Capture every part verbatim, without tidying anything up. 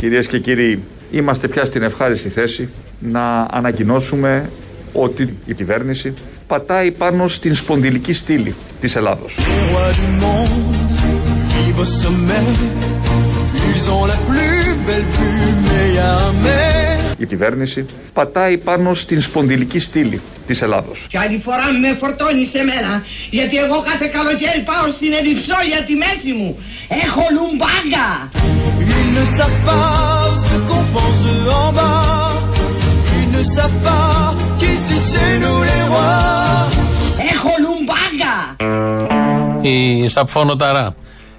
Κυρίες και κύριοι, είμαστε πια στην ευχάριστη θέση να ανακοινώσουμε ότι η κυβέρνηση πατάει πάνω στην σπονδυλική στήλη της Ελλάδος. Η κυβέρνηση πατάει πάνω στην σπονδυλική στήλη της Ελλάδος. Κι άλλη φορά με φορτώνει σε μένα, γιατί εγώ κάθε καλοκαίρι πάω στην Αιδηψό για τη μέση μου. Έχω λουμπάγκα. Ils ne savent pas ce qu'on pense de en bas. Ils ne savent pas qu'ici c'est nous les rois. Έχω λουμπάγκα. Η Σαφφώνο Ταρά,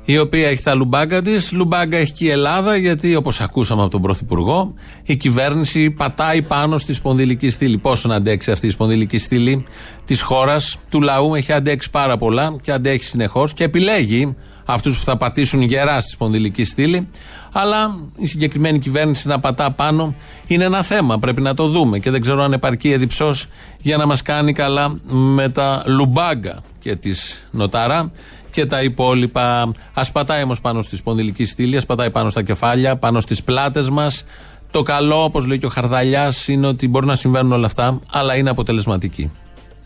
η οποία έχει τα λουμπάγκα της. Λουμπάγκα έχει και η Ελλάδα, γιατί όπως ακούσαμε από τον Πρωθυπουργό, η κυβέρνηση πατάει πάνω στη σπονδυλική στήλη. Πόσο να αντέξει αυτή η σπονδυλική στήλη της χώρας, του λαού? Έχει αντέξει πάρα πολλά και αντέχει συνεχώς και επιλέγει αυτούς που θα πατήσουν γερά στη σπονδυλική στήλη, αλλά η συγκεκριμένη κυβέρνηση να πατά πάνω είναι ένα θέμα, πρέπει να το δούμε και δεν ξέρω αν επαρκεί η Αιδηψός για να μας κάνει καλά με τα λουμπάγκα και της Νοτάρα και τα υπόλοιπα. Ας πατάει όμως πάνω στη σπονδυλική στήλη, ας πατάει πάνω στα κεφάλια, πάνω στις πλάτες μας. Το καλό, όπως λέει και ο Χαρδαλιάς, είναι ότι μπορεί να συμβαίνουν όλα αυτά, αλλά είναι αποτελεσματική.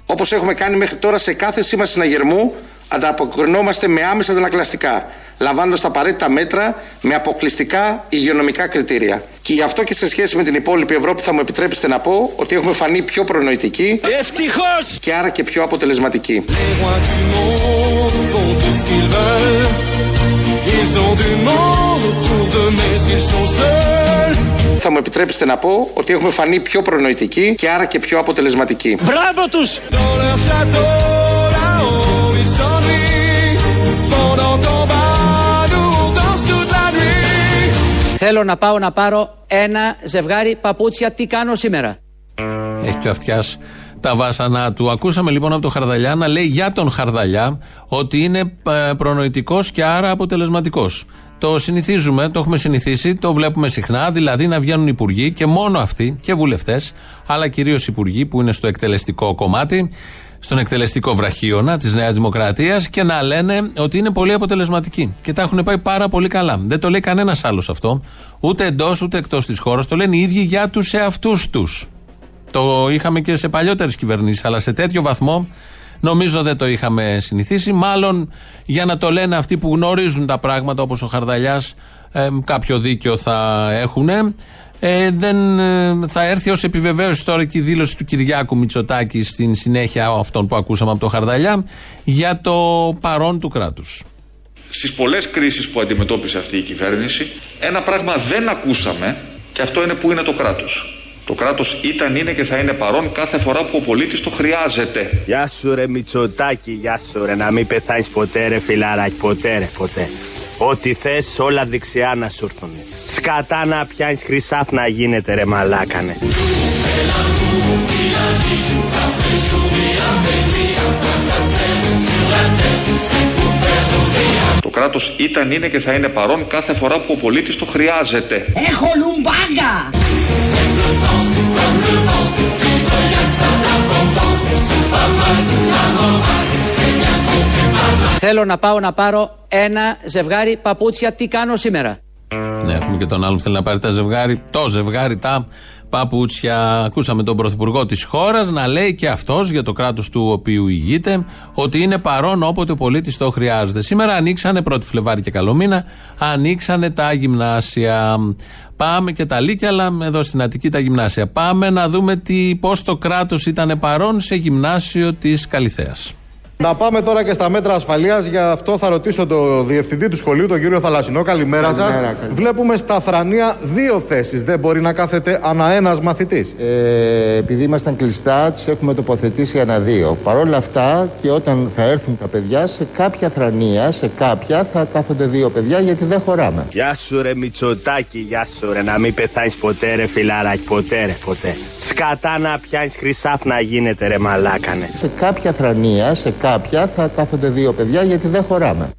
Όπως έχουμε κάνει μέχρι τώρα σε κάθε σήμα συναγερμού, ανταποκρινόμαστε με άμεσα αντανακλαστικά, λαμβάνοντας τα απαραίτητα μέτρα με αποκλειστικά υγειονομικά κριτήρια. Και γι' αυτό και σε σχέση με την υπόλοιπη Ευρώπη, θα μου επιτρέψετε να πω ότι έχουμε φανεί πιο προνοητικοί. Ευτυχώς! Και άρα και πιο αποτελεσματικοί. Θα μου επιτρέψετε να πω ότι έχουμε φανεί πιο προνοητικοί και άρα και πιο αποτελεσματικοί. Μπράβο τους! Θέλω να πάω να πάρω ένα ζευγάρι παπούτσια. Τι κάνω σήμερα? Έχει και ο αυτιάς τα βάσανά του. Ακούσαμε λοιπόν από τον Χαρδαλιά να λέει για τον Χαρδαλιά ότι είναι προνοητικός και άρα αποτελεσματικός. Το συνηθίζουμε, το έχουμε συνηθίσει, το βλέπουμε συχνά, δηλαδή να βγαίνουν υπουργοί και μόνο αυτοί και βουλευτές, αλλά κυρίως υπουργοί που είναι στο εκτελεστικό κομμάτι, στον εκτελεστικό βραχίωνα της Νέας Δημοκρατίας και να λένε ότι είναι πολύ αποτελεσματικοί και τα έχουν πάει πάρα πολύ καλά. Δεν το λέει κανένας άλλος αυτό, ούτε εντός ούτε εκτός της χώρας, το λένε οι ίδιοι για τους εαυτούς τους. Το είχαμε και σε παλιότερες κυβερνήσεις, αλλά σε τέτοιο βαθμό νομίζω δεν το είχαμε συνηθίσει, μάλλον για να το λένε αυτοί που γνωρίζουν τα πράγματα όπως ο Χαρδαλιάς, ε, κάποιο δίκιο θα έχουν. Ε, δεν, ε, θα έρθει ως επιβεβαίωση τώρα και η δήλωση του Κυριάκου Μητσοτάκη στην συνέχεια αυτών που ακούσαμε από τον Χαρδαλιά για το παρόν του κράτους. Στις πολλές κρίσεις που αντιμετώπισε αυτή η κυβέρνηση, ένα πράγμα δεν ακούσαμε και αυτό είναι που είναι το κράτος. Το κράτος ήταν, είναι και θα είναι παρόν κάθε φορά που ο πολίτης το χρειάζεται. Γεια σου ρε Μητσοτάκη, γεια σου ρε, να μην πεθάνεις ποτέ ρε φιλαράκι, ποτέ ρε, ποτέ. Ό,τι θες όλα δεξιά να σου έρθουν. Σκατά να πιάνεις χρυσάφ να γίνεται ρε μαλάκανε. Το κράτος ήταν, είναι και θα είναι παρόν κάθε φορά που ο πολίτης το χρειάζεται. Έχω λουμπάγκα! Θέλω να πάω να πάρω ένα ζευγάρι παπούτσια. Τι κάνω σήμερα? Ναι, έχουμε και τον άλλον που θέλει να πάρει τα ζευγάρι, το ζευγάρι, τα παπούτσια. Ακούσαμε τον Πρωθυπουργό της χώρας να λέει και αυτός για το κράτος του οποίου ηγείται ότι είναι παρόν όποτε ο πολίτης το χρειάζεται. Σήμερα ανοίξανε, πρώτη Φλεβάρη και καλό μήνα, ανοίξανε τα γυμνάσια. Πάμε και τα λύκια, αλλά εδώ στην Αττική τα γυμνάσια. Πάμε να δούμε τι, πώς το κράτος ήταν παρόν σε γυμνάσιο της Καλυθέας. Να πάμε τώρα και στα μέτρα ασφαλείας. Γι' αυτό θα ρωτήσω τον διευθυντή του σχολείου, τον κύριο Θαλασσινό. Καλημέρα, καλημέρα σας. Καλημέρα. Βλέπουμε στα θρανία δύο θέσεις. Δεν μπορεί να κάθεται ανά ένας μαθητής. Ε, επειδή ήμασταν κλειστά, τις έχουμε τοποθετήσει ανά δύο. Παρ' όλα αυτά, και όταν θα έρθουν τα παιδιά, σε κάποια θρανία, σε κάποια θα κάθονται δύο παιδιά, γιατί δεν χωράμε. Γεια σου ρε Μητσοτάκη, γεια σου ρε, να μην πεθάνεις ποτέ ρε φιλαράκι, ποτέ ρε, ποτέ. Σκατά να πιάνεις χρυσάφ να γίνεται ρε μαλάκανε. Σε κάποια θρανία, σε κάποια. Κάποια θα κάθονται δύο παιδιά γιατί δεν χωράμε.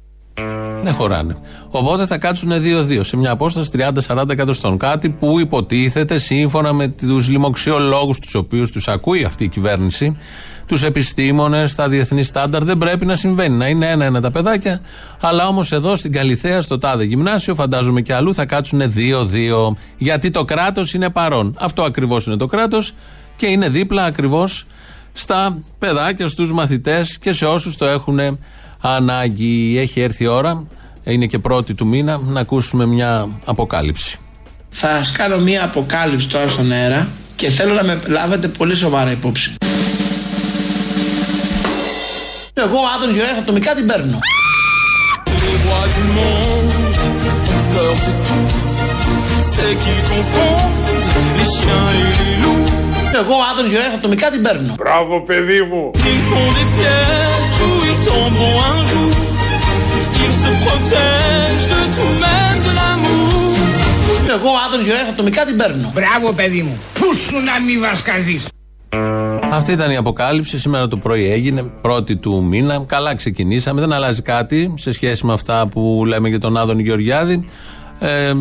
Δεν χωράνε. Οπότε θα κάτσουν δύο-δύο σε μια απόσταση τριάντα με σαράντα εκατοστών. Κάτι που υποτίθεται σύμφωνα με τους λοιμοξιολόγους, τους οποίους τους ακούει αυτή η κυβέρνηση, τους επιστήμονες, τα διεθνή στάνταρ, δεν πρέπει να συμβαίνει. Να είναι ένα-ένα τα παιδάκια, αλλά όμως εδώ στην Καλυθέα, στο τάδε γυμνάσιο, φαντάζομαι και αλλού, θα κάτσουν δύο-δύο. Γιατί το κράτος είναι παρόν. Αυτό ακριβώς είναι το κράτος και είναι δίπλα ακριβώς στα παιδάκια, στους μαθητές και σε όσους το έχουν ανάγκη. Έχει έρθει η ώρα, είναι και πρώτη του μήνα, να ακούσουμε μια αποκάλυψη. Θα σας κάνω μια αποκάλυψη τώρα στον αέρα και θέλω να με λάβετε πολύ σοβαρά υπόψη. Εγώ, Άδωνη Γεωργιάδη, ατομικά την παίρνω. Εγώ, Άδωνη Γεωργιάδη, ατομικά την παίρνω. Μπράβο, παιδί μου. Εγώ, Άδωνη Γεωργιάδη, ατομικά την παίρνω. Μπράβο, παιδί μου. Πού σου να μη βασκαδείς. Αυτή ήταν η αποκάλυψη. Σήμερα το πρωί έγινε, πρώτη του μήνα. Καλά ξεκινήσαμε. Δεν αλλάζει κάτι σε σχέση με αυτά που λέμε για τον Άδωνη Γεωργιάδη. Ε,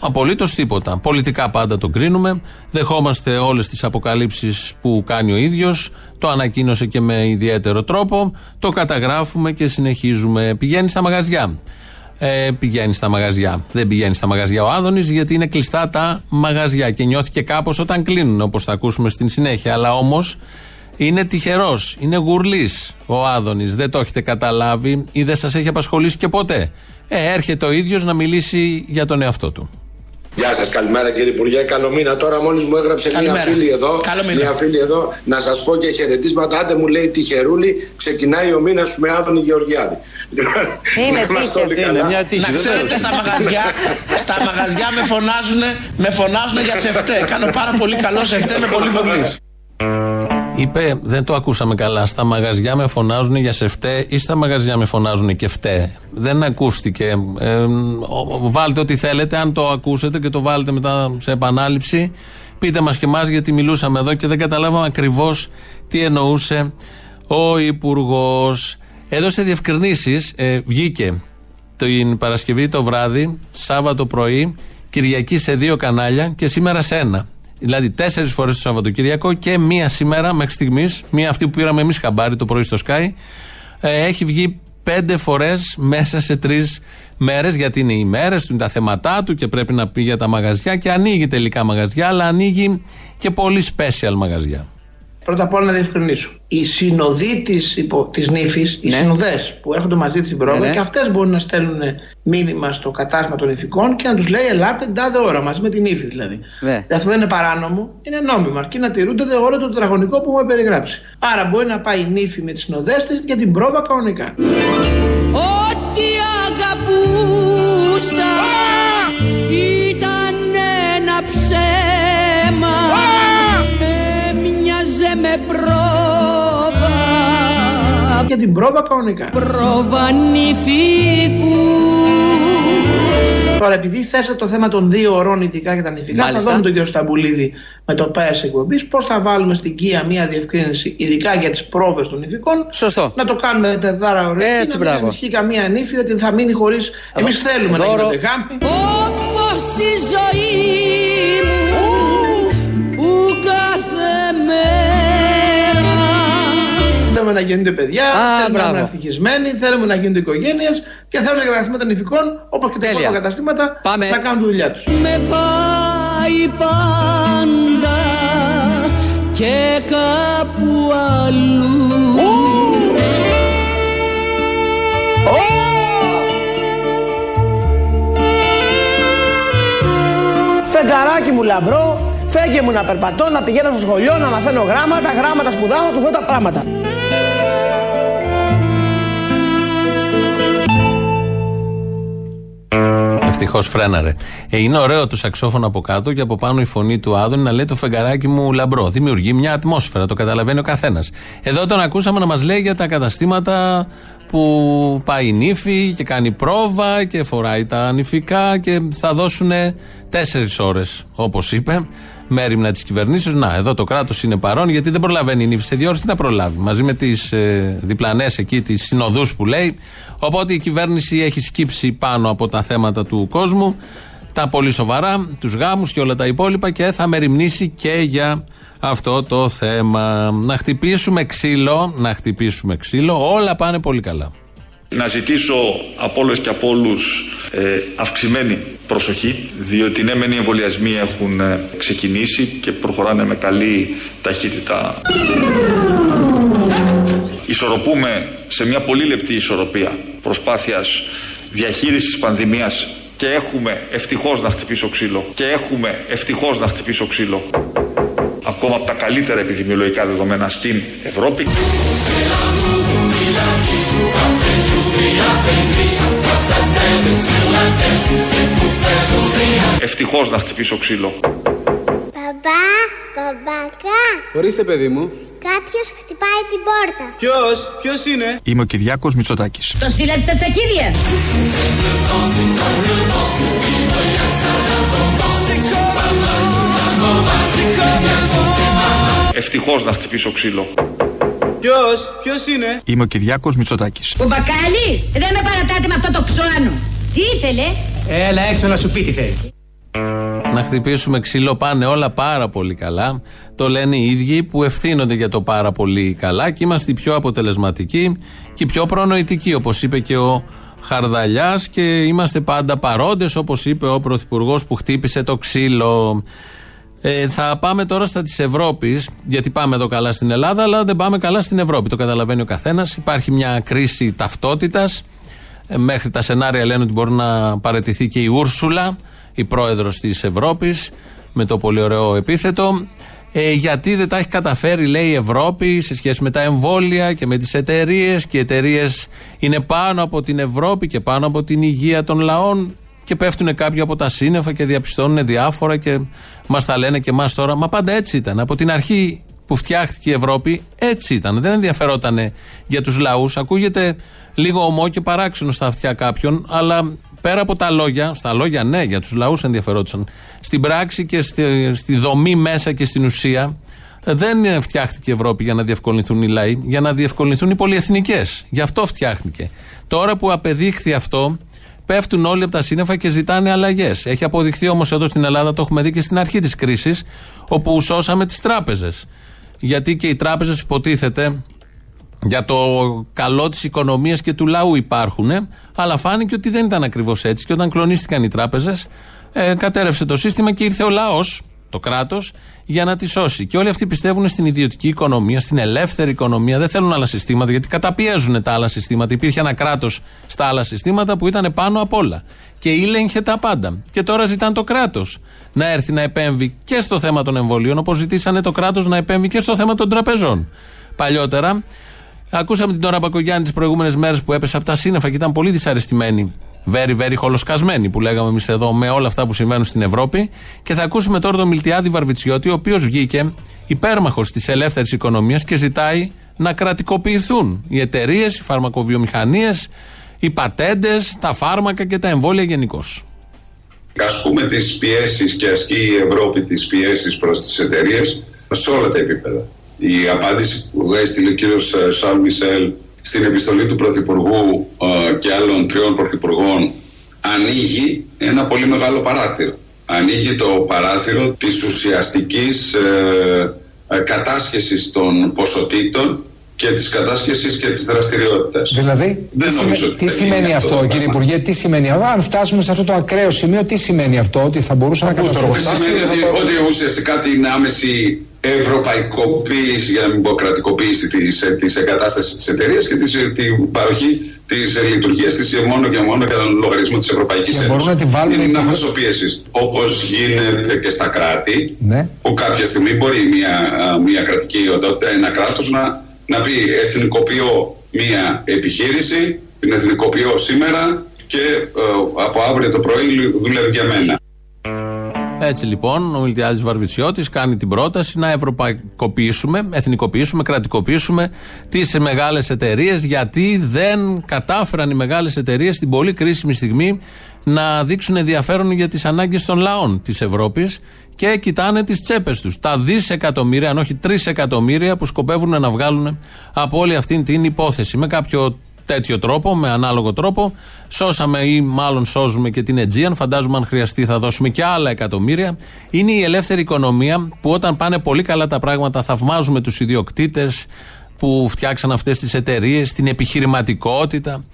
απολύτως τίποτα. Πολιτικά πάντα τον κρίνουμε. Δεχόμαστε όλες τις αποκαλύψεις που κάνει ο ίδιος. Το ανακοίνωσε και με ιδιαίτερο τρόπο. Το καταγράφουμε και συνεχίζουμε. Πηγαίνει στα μαγαζιά. Ε, πηγαίνει στα μαγαζιά. Δεν πηγαίνει στα μαγαζιά ο Άδωνης, γιατί είναι κλειστά τα μαγαζιά και νιώθηκε κάπως όταν κλείνουν, όπως θα ακούσουμε στην συνέχεια. Αλλά όμως είναι τυχερός, είναι γουρλής ο Άδωνης. Δεν το έχετε καταλάβει ή δεν σας έχει απασχολήσει και ποτέ. Ε, έρχεται ο ίδιος να μιλήσει για τον εαυτό του. Γεια σας, καλημέρα κύριε Υπουργέ, καλό μήνα. Τώρα μόλις μου έγραψε καλημέρα. μια φίλη εδώ, μια φίλη εδώ, να σας πω και χαιρετίσματα. Άντε μου λέει τυχερούλη, ξεκινάει ο μήνας σου με Άδωνη Γεωργιάδη. Είναι τύχη, είναι μια τύχη. Να ξέρετε στα μαγαζιά, στα μαγαζιά με φωνάζουν, με φωνάζουν για σεφτέ. Κάνω πάρα πολύ καλό σεφτέ με πολύ μοδλής. Είπε, δεν το ακούσαμε καλά. Στα μαγαζιά με φωνάζουν για σεφτέ ή στα μαγαζιά με φωνάζουν και φταί. Δεν ακούστηκε. Ε, βάλτε ό,τι θέλετε. Αν το ακούσετε και το βάλετε μετά σε επανάληψη, πείτε μας και εμάς, γιατί μιλούσαμε εδώ και δεν καταλάβαμε ακριβώς τι εννοούσε ο Υπουργός. Έδωσε διευκρινήσεις. Ε, βγήκε την Παρασκευή το βράδυ, Σάββατο πρωί, Κυριακή σε δύο κανάλια και σήμερα σε ένα. Δηλαδή τέσσερις φορές το Σαββατοκυριακό και μία σήμερα μέχρι στιγμής, μία αυτή που πήραμε εμείς χαμπάρι το πρωί στο Sky, ε, έχει βγει πέντε φορές μέσα σε τρεις μέρες, γιατί είναι οι μέρες του, είναι τα θέματά του και πρέπει να πει για τα μαγαζιά και ανοίγει τελικά μαγαζιά, αλλά ανοίγει και πολύ special μαγαζιά. Πρώτα απ' όλα να διευκρινίσω. Οι συνοδοί της, υπο, της νύφης, ναι. οι συνοδές που έρχονται μαζί της την πρόβα, ναι. και αυτές μπορούν να στέλνουν μήνυμα στο κατάστημα των νυφικών και να τους λέει ελάτε την τάδε ώρα, μαζί με την νύφη δηλαδή. Ναι. Αυτό δεν είναι παράνομο, είναι νόμιμο, αρκεί να τηρούνται όλο το τετραγωνικό που μου έχει περιγράψει. Άρα μπορεί να πάει η νύφη με τις συνοδές της για την πρόβα κανονικά. Ό,τι αγαπούσα ήταν ένα ψέμα. Με πρόβα. Για την πρόβα κανονικά. Πρόβα νηφικού. Τώρα, επειδή θέσατε το θέμα των δύο ωρών ειδικά για τα νηφικά, μάλιστα. θα δούμε τον κύριο Σταμπουλίδη με το πέρας εκπομπής πώς θα βάλουμε στην Κία μια διευκρίνηση ειδικά για τις πρόβες των νηφικών. Σωστό. Να το κάνουμε τετάρα ωρές. Έτσι, μπράβο. Να μην ισχύει καμία νύφη ότι θα μείνει χωρίς. Εμείς θέλουμε δώρο. Να γίνονται γάμπη. Όπως η ζωή μου που κάθε μέρα. Θέλουμε να γίνονται παιδιά, ah, θέλουμε μπράβο. να είναι ευτυχισμένοι, θέλουμε να γίνονται οικογένειες και θέλουμε τα καταστήματα νηφικών, όπως και τα υπόλοιπα καταστήματα, Πάμε. να κάνουν τη δουλειά τους. Με πάει πάντα και κάπου αλλού. Oh! Oh! Φεγγαράκι μου λαμπρό, φέγγε μου να περπατώ, να πηγαίνω στο σχολείο, να μαθαίνω γράμματα, γράμματα σπουδάω, του δω τα πράγματα. Ευτυχώς φρέναρε. Ε, είναι ωραίο το σαξόφωνο από κάτω και από πάνω η φωνή του Άδωνη να λέει το φεγγαράκι μου λαμπρό. Δημιουργεί μια ατμόσφαιρα, το καταλαβαίνει ο καθένας. Εδώ τον ακούσαμε να μας λέει για τα καταστήματα που πάει νύφη και κάνει πρόβα και φοράει τα νηφικά και θα δώσουν τέσσερις ώρες, όπως είπε, μέριμνα τη κυβερνήσεως. Να, εδώ το κράτος είναι παρόν, γιατί δεν προλαβαίνει η νύφη σε δύο ώρες, τι θα προλάβει. Μαζί με τις ε, διπλανές εκεί, τις συνοδούς που λέει. Οπότε η κυβέρνηση έχει σκύψει πάνω από τα θέματα του κόσμου, τα πολύ σοβαρά, τους γάμους και όλα τα υπόλοιπα, και θα μεριμνήσει και για αυτό το θέμα. Να χτυπήσουμε ξύλο, να χτυπήσουμε ξύλο, όλα πάνε πολύ καλά. Να ζητήσω από όλες και από όλους ε, αυξημένη προσοχή, διότι ναι μεν οι εμβολιασμοί έχουν ξεκινήσει και προχωράνε με καλή ταχύτητα. Ισορροπούμε σε μια πολύ λεπτή ισορροπία προσπάθειας διαχείρισης πανδημίας και έχουμε ευτυχώς να χτυπήσω ξύλο και έχουμε ευτυχώς να χτυπήσω ξύλο ακόμα από τα καλύτερα επιδημιολογικά δεδομένα στην Ευρώπη. Ευτυχώς να χτυπήσω ξύλο. Παπά, παπάκα. Ορίστε παιδί μου. Κάποιος χτυπάει την πόρτα. Ποιος, ποιος είναι? Είμαι ο Κυριάκος Μητσοτάκης. Το στείλατε στα τσακίδια. Ευτυχώς να χτυπήσω ξύλο. Ποιος, ποιος είναι? Είμαι ο Κυριάκος Μητσοτάκης. Ο Μπακάλης, δεν με παρατάτε με αυτό το ξόανο. Τι ήθελε? Έλα έξω να σου πει τι θέλει. Να χτυπήσουμε ξύλο, πάνε όλα πάρα πολύ καλά. Το λένε οι ίδιοι που ευθύνονται για το πάρα πολύ καλά, και είμαστε οι πιο αποτελεσματικοί και οι πιο προνοητικοί, όπως είπε και ο Χαρδαλιάς, και είμαστε πάντα παρόντες, όπως είπε ο Πρωθυπουργός που χτύπησε το ξύλο. Ε, θα πάμε τώρα στα της Ευρώπης, γιατί πάμε εδώ καλά στην Ελλάδα, αλλά δεν πάμε καλά στην Ευρώπη. Το καταλαβαίνει ο καθένας. Υπάρχει μια κρίση ταυτότητας. Ε, μέχρι τα σενάρια λένε ότι μπορεί να παραιτηθεί και η Ούρσουλα, η πρόεδρος της Ευρώπης, με το πολύ ωραίο επίθετο. Ε, γιατί δεν τα έχει καταφέρει, λέει, η Ευρώπη σε σχέση με τα εμβόλια και με τις εταιρείες. Και οι εταιρείες είναι πάνω από την Ευρώπη και πάνω από την υγεία των λαών. Και πέφτουν κάποιοι από τα σύννεφα και διαπιστώνουν διάφορα και μας τα λένε και εμάς τώρα. Μα πάντα έτσι ήταν. Από την αρχή που φτιάχτηκε η Ευρώπη, έτσι ήταν. Δεν ενδιαφερόταν για τους λαούς. Ακούγεται λίγο ομό και παράξενο στα αυτιά κάποιων, αλλά πέρα από τα λόγια, στα λόγια ναι, για τους λαούς ενδιαφερόντουσαν. Στην πράξη και στη, στη δομή μέσα και στην ουσία, δεν φτιάχτηκε η Ευρώπη για να διευκολυνθούν οι λαοί, για να διευκολυνθούν οι πολυεθνικές. Γι' αυτό φτιάχτηκε. Τώρα που απεδείχθη αυτό, πέφτουν όλοι από τα σύννεφα και ζητάνε αλλαγές. Έχει αποδειχθεί όμως εδώ στην Ελλάδα, το έχουμε δει και στην αρχή της κρίσης, όπου σώσαμε τις τράπεζες. Γιατί και οι τράπεζες, υποτίθεται, για το καλό της οικονομίας και του λαού υπάρχουν, αλλά φάνηκε ότι δεν ήταν ακριβώς έτσι. Και όταν κλονίστηκαν οι τράπεζες, ε, κατέρευσε το σύστημα και ήρθε ο λαός, το κράτος, για να τη σώσει. Και όλοι αυτοί πιστεύουν στην ιδιωτική οικονομία, στην ελεύθερη οικονομία, δεν θέλουν άλλα συστήματα, γιατί καταπιέζουν τα άλλα συστήματα. Υπήρχε ένα κράτος στα άλλα συστήματα που ήταν πάνω απ' όλα και ήλεγχε τα πάντα. Και τώρα ζητάνε το κράτος να έρθει να επέμβει και στο θέμα των εμβολίων, όπως ζητήσανε το κράτος να επέμβει και στο θέμα των τραπεζών παλιότερα. Ακούσαμε την Ντόρα Μπακογιάννη τις προηγούμενες μέρες που έπεσε από τα σύννεφα και ήταν πολύ δυσαρεστημένη. Very, very χολοσκασμένη που λέγαμε εμείς εδώ με όλα αυτά που συμβαίνουν στην Ευρώπη. Και θα ακούσουμε τώρα τον Μιλτιάδη Βαρβιτσιώτη, ο οποίος βγήκε υπέρμαχος της ελεύθερης οικονομίας και ζητάει να κρατικοποιηθούν οι εταιρείες, οι φαρμακοβιομηχανίες, οι πατέντες, τα φάρμακα και τα εμβόλια γενικώς. Ασκούμε τις πιέσεις και ασκεί η Ευρώπη τις πιέσεις προς τις εταιρείες σε όλα τα επίπεδα. Η απάντηση που έστειλε ο κύριος Σαρλ Μισελ στην επιστολή του Πρωθυπουργού ε, και άλλων τριών Πρωθυπουργών ανοίγει ένα πολύ μεγάλο παράθυρο. Ανοίγει το παράθυρο της ουσιαστικής ε, ε, κατάσχεσης των ποσοτήτων και της κατάσχεσης και της δραστηριότητας. Δηλαδή, δεν τι, νομίζω σημα... ότι τι σημαίνει αυτό, αυτό κύριε Υπουργέ, τι σημαίνει αυτό? Αν φτάσουμε σε αυτό το ακραίο σημείο, τι σημαίνει αυτό, ότι θα μπορούσε να καταστροφτάσει? Σημαίνει ότι, ότι ουσιαστικά την άμεση ευρωπαϊκοποίηση, για να μην πω κρατικοποίηση, της, της εγκατάστασης της εταιρείας και της, την παροχή της λειτουργίας της μόνο και μόνο κατά τον λογαριασμό της Ευρωπαϊκής Ένωσης. Μπορούν να τη βάλουν είναι να φασοπίεσεις, όπως γίνεται και στα κράτη, ναι, που κάποια στιγμή μπορεί μια, μια κρατική οντότητα, ένα κράτος να, να πει εθνικοποιώ μια επιχείρηση, την εθνικοποιώ σήμερα και ε, από αύριο το πρωί δουλεύει για μένα. Έτσι λοιπόν, ο Μιλτιάδης Βαρβιτσιώτης κάνει την πρόταση να ευρωπαϊκοποιήσουμε, εθνικοποιήσουμε, κρατικοποιήσουμε τις μεγάλες εταιρείες, γιατί δεν κατάφεραν οι μεγάλες εταιρείες στην πολύ κρίσιμη στιγμή να δείξουν ενδιαφέρον για τις ανάγκες των λαών της Ευρώπης και κοιτάνε τις τσέπες τους. Τα δισεκατομμύρια, αν όχι τρισεκατομμύρια, που σκοπεύουν να βγάλουν από όλη αυτή την υπόθεση. Με κάποιο τέτοιο τρόπο, με ανάλογο τρόπο, σώσαμε ή μάλλον σώζουμε και την Αιτζίαν. Φαντάζομαι αν χρειαστεί θα δώσουμε και άλλα εκατομμύρια. Είναι η ελεύθερη οικονομία που όταν πάνε πολύ καλά τα πράγματα θαυμάζουμε τους ιδιοκτήτες που φτιάξαν αυτές τις εταιρείες, την επιχειρηματικότητα,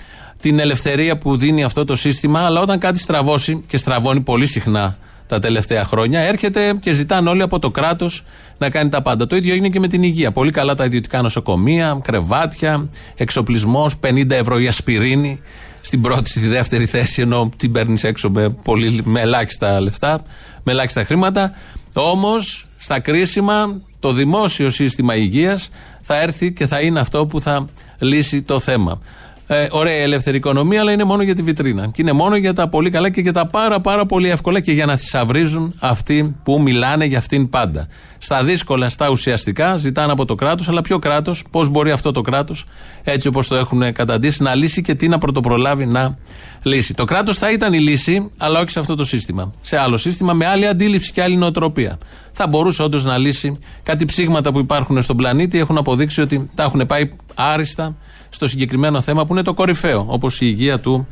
την ελευθερία που δίνει αυτό το σύστημα. Αλλά όταν κάτι στραβώσει, και στραβώνει πολύ συχνά τα τελευταία χρόνια, έρχεται και ζητάνε όλοι από το κράτος να κάνει τα πάντα. Το ίδιο έγινε και με την υγεία. Πολύ καλά τα ιδιωτικά νοσοκομεία, κρεβάτια, εξοπλισμός, πενήντα ευρώ η ασπιρίνη στην πρώτη, στη δεύτερη θέση, ενώ την παίρνεις έξω με, πολύ, με ελάχιστα λεφτά, με ελάχιστα χρήματα. Όμως στα κρίσιμα το δημόσιο σύστημα υγείας θα έρθει και θα είναι αυτό που θα λύσει το θέμα. Ε, ωραία η ελεύθερη οικονομία, αλλά είναι μόνο για τη βιτρίνα. Και είναι μόνο για τα πολύ καλά και για τα πάρα πάρα πολύ εύκολα και για να θησαυρίζουν αυτοί που μιλάνε για αυτήν πάντα. Στα δύσκολα, στα ουσιαστικά, ζητάνε από το κράτος, αλλά ποιο κράτος, πώς μπορεί αυτό το κράτος, έτσι όπως το έχουν καταντήσει, να λύσει και τι να πρωτοπρολάβει να λύσει. Το κράτος θα ήταν η λύση, αλλά όχι σε αυτό το σύστημα. Σε άλλο σύστημα, με άλλη αντίληψη και άλλη νοοτροπία. Θα μπορούσε όντως να λύσει κάτι. Ψήγματα που υπάρχουν στον πλανήτη έχουν αποδείξει ότι τα έχουν πάει άριστα στο συγκεκριμένο θέμα που είναι το κορυφαίο, όπως η υγεία του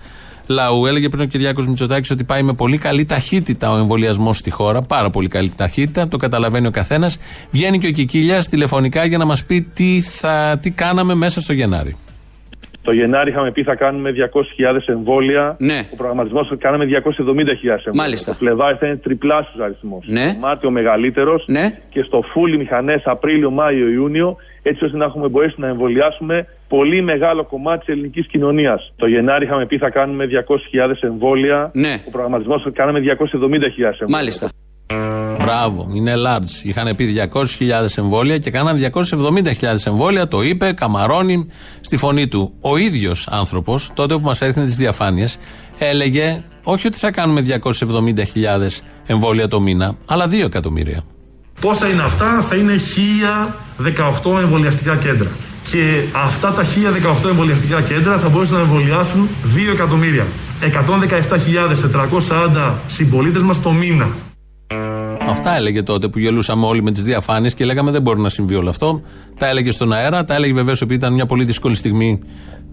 λαού. Έλεγε πριν ο Κυριάκος Μητσοτάκης ότι πάει με πολύ καλή ταχύτητα ο εμβολιασμός στη χώρα, πάρα πολύ καλή ταχύτητα, το καταλαβαίνει ο καθένας. Βγαίνει και ο Κικίλιας τηλεφωνικά για να μας πει τι, θα, τι κάναμε μέσα στο Γενάρη. Το Γενάρη είχαμε πει θα κάνουμε διακόσιες χιλιάδες εμβόλια. Ναι. Ο προγραμματισμός κάναμε διακόσιες εβδομήντα χιλιάδες εμβόλια. Μάλιστα. Το Φλεβάρι θα είναι τριπλάσιος αριθμός. Ναι. Μάρτιο μεγαλύτερος. Ναι. Και στο φούλι μηχανές Απρίλιο, Μάιο, Ιούνιο, έτσι ώστε να έχουμε μπορέσει να εμβολιάσουμε πολύ μεγάλο κομμάτι της ελληνικής κοινωνίας. Το Γενάρη είχαμε πει θα κάνουμε διακόσιες χιλιάδες εμβόλια. Ναι. Ο προγραμματισμός κάναμε διακόσιες εβδομήντα χιλιάδες εμβόλια. Μάλιστα. Μπράβο, είναι large. Είχαν πει διακόσιες χιλιάδες εμβόλια και κάναν διακόσιες εβδομήντα χιλιάδες εμβόλια. Το είπε, καμαρώνει στη φωνή του. Ο ίδιος άνθρωπος, τότε που μας έδειχνε τις διαφάνειες, έλεγε όχι ότι θα κάνουμε διακόσιες εβδομήντα χιλιάδες εμβόλια το μήνα, αλλά δύο εκατομμύρια. Πόσα είναι αυτά? Θα είναι χίλια δεκαοκτώ εμβολιαστικά κέντρα. Και αυτά τα χίλια δεκαοκτώ εμβολιαστικά κέντρα θα μπορούσαν να εμβολιάσουν δύο εκατομμύρια. εκατόν δεκαεπτά χιλιάδες τετρακόσιοι σαράντα συμπολίτες μας το μήνα. Αυτά έλεγε τότε που γελούσαμε όλοι με τις διαφάνειες και λέγαμε δεν μπορεί να συμβεί όλο αυτό. Τα έλεγε στον αέρα, τα έλεγε βεβαίως επειδή ήταν μια πολύ δύσκολη στιγμή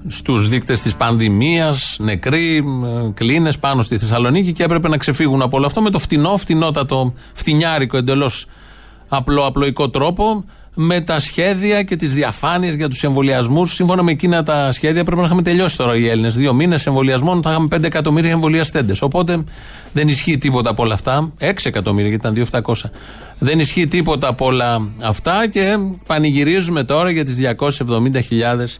στους δείκτες της πανδημίας, νεκροί, κλίνες πάνω στη Θεσσαλονίκη και έπρεπε να ξεφύγουν από όλο αυτό με το φτηνό, φτηνότατο, φτηνιάρικο εντελώς απλό, απλοϊκό τρόπο, με τα σχέδια και τις διαφάνειες για τους εμβολιασμούς. Σύμφωνα με εκείνα τα σχέδια πρέπει να είχαμε τελειώσει τώρα οι Έλληνες. Δύο μήνες εμβολιασμών θα είχαμε πέντε εκατομμύρια εμβολιαστέντες. Οπότε δεν ισχύει τίποτα από όλα αυτά. έξι εκατομμύρια, γιατί ήταν δύο χιλιάδες επτακόσια. Δεν ισχύει τίποτα από όλα αυτά και πανηγυρίζουμε τώρα για τις διακόσιες εβδομήντα χιλιάδες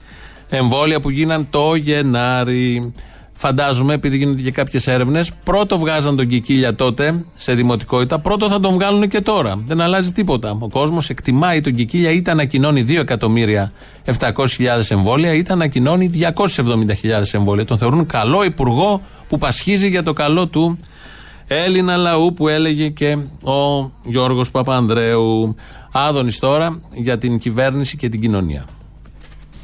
εμβόλια που γίναν το Γενάρη. Φαντάζομαι, επειδή γίνονται και κάποιες έρευνες, πρώτο βγάζαν τον Κικίλια τότε σε δημοτικότητα, πρώτο θα τον βγάλουν και τώρα. Δεν αλλάζει τίποτα. Ο κόσμος εκτιμάει τον Κικίλια, είτε ανακοινώνει δύο εκατομμύρια επτακόσιες χιλιάδες εμβόλια, είτε ανακοινώνει διακόσιες εβδομήντα χιλιάδες εμβόλια. Τον θεωρούν καλό υπουργό που πασχίζει για το καλό του Έλληνα λαού, που έλεγε και ο Γιώργος Παπανδρέου. Άδωνης τώρα για την κυβέρνηση και την κοινωνία.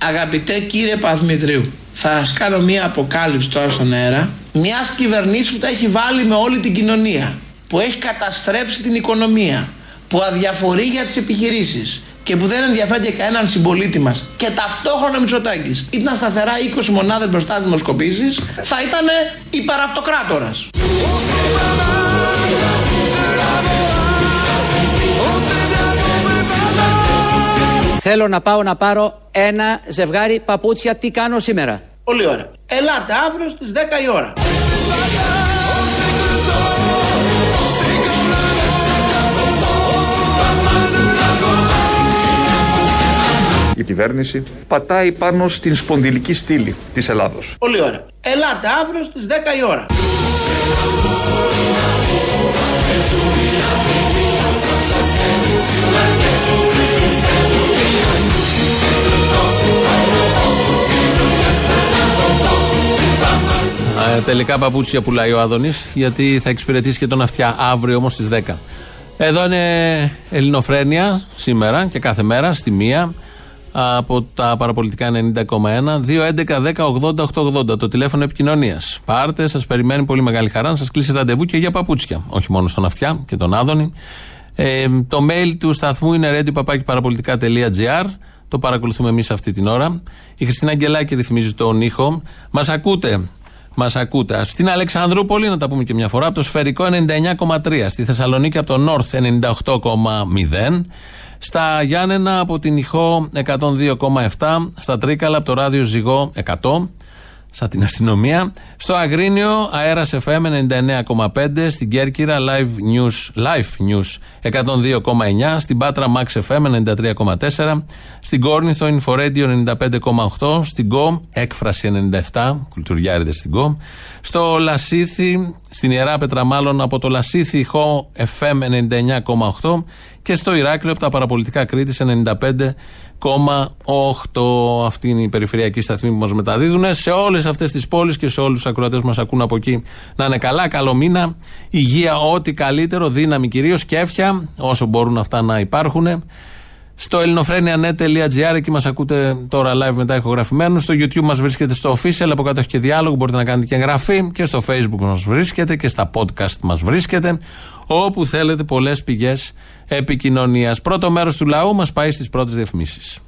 Αγαπητέ κύριε Παπαδημητρίου, θα σας κάνω μία αποκάλυψη τώρα στον αέρα μιας κυβερνήσης που τα έχει βάλει με όλη την κοινωνία, που έχει καταστρέψει την οικονομία, που αδιαφορεί για τις επιχειρήσεις και που δεν ενδιαφέρει κανέναν συμπολίτη μας. Και ταυτόχρονα Μητσοτάκης ήταν σταθερά είκοσι μονάδες μπροστά στις δημοσκοπήσεις, θα ήταν υπεραυτοκράτορας. Θέλω να πάω να πάρω ένα ζευγάρι παπούτσια. Τι κάνω σήμερα? Πολύ ώρα. Ελάτε αύριο στις δέκα η ώρα. Η κυβέρνηση πατάει πάνω στην σπονδυλική στήλη της Ελλάδος. Πολύ ώρα. Ελάτε αύριο στις δέκα η ώρα. Ε, τελικά παπούτσια πουλάει ο Άδωνης, γιατί θα εξυπηρετήσει και τον αυτιά αύριο όμως στις δέκα. Εδώ είναι Ελληνοφρένεια σήμερα και κάθε μέρα στη μία. από τα παραπολιτικά ενενήντα κόμμα ένα, δύο έντεκα δέκα ογδόντα οκτακόσια ογδόντα. Το τηλέφωνο επικοινωνίας. Πάρτε, σας περιμένει πολύ μεγάλη χαρά να σας κλείσει ραντεβού και για παπούτσια. Όχι μόνο στον Αυτιά και τον Άδωνη. Ε, το mail του σταθμού είναι radio παπάκι παραπολιτικά τελεία τζι άρ. Το παρακολουθούμε εμείς αυτή την ώρα. Η Χριστίνα Αγγελάκη ρυθμίζει τον ήχο. Μας ακούτε. Μας ακούτε. Στην Αλεξανδρούπολη, να τα πούμε και μια φορά, από το Σφαιρικό ενενήντα εννιά κόμμα τρία. Στη Θεσσαλονίκη από το North ενενήντα οκτώ κόμμα μηδέν. Στα Γιάννενα από την Ιχώ εκατόν δύο κόμμα επτά. Στα Τρίκαλα από το Ράδιο Ζυγό εκατό. Σαν την αστυνομία. Στο Αγρίνιο, Αέρας εφ εμ ενενήντα εννιά κόμμα πέντε. Στην Κέρκυρα, Live News, Live News εκατόν δύο κόμμα εννιά. Στην Πάτρα, Max εφ εμ ενενήντα τρία κόμμα τέσσερα. Στην Κόρνηθο, Inforadio ενενήντα πέντε κόμμα οκτώ. Στην Κο, Έκφραση ενενήντα επτά. Κουλτουριάριδες στην Κο. Στο Λασίθι, στην Ιερά Πέτρα, μάλλον από το Λασίθι, Ιχώ εφ εμ ενενήντα εννιά κόμμα οκτώ. Και στο Ηράκλειο, από τα παραπολιτικά Κρήτης ενενήντα πέντε κόμμα οκτώ. Αυτή είναι η περιφερειακή σταθμή που μας μεταδίδουν. Σε όλες αυτές τις πόλεις και σε όλους τους ακροατές μας ακούν από εκεί, να είναι καλά, καλό μήνα, υγεία, ό,τι καλύτερο, δύναμη κυρίως και εύχεια, όσο μπορούν αυτά να υπάρχουν. Στο ελληνοφρένια τελεία net.gr, εκεί μας ακούτε τώρα live μετά ηχογραφημένου. Στο YouTube μας βρίσκεται στο official, από κάτω έχει και διάλογο, μπορείτε να κάνετε και εγγραφή. Και στο Facebook μας βρίσκεται και στα podcast μας βρίσκεται. Όπου θέλετε, πολλές πηγές επικοινωνίας. Πρώτο μέρος του λαού μας πάει στις πρώτες διαφημίσεις.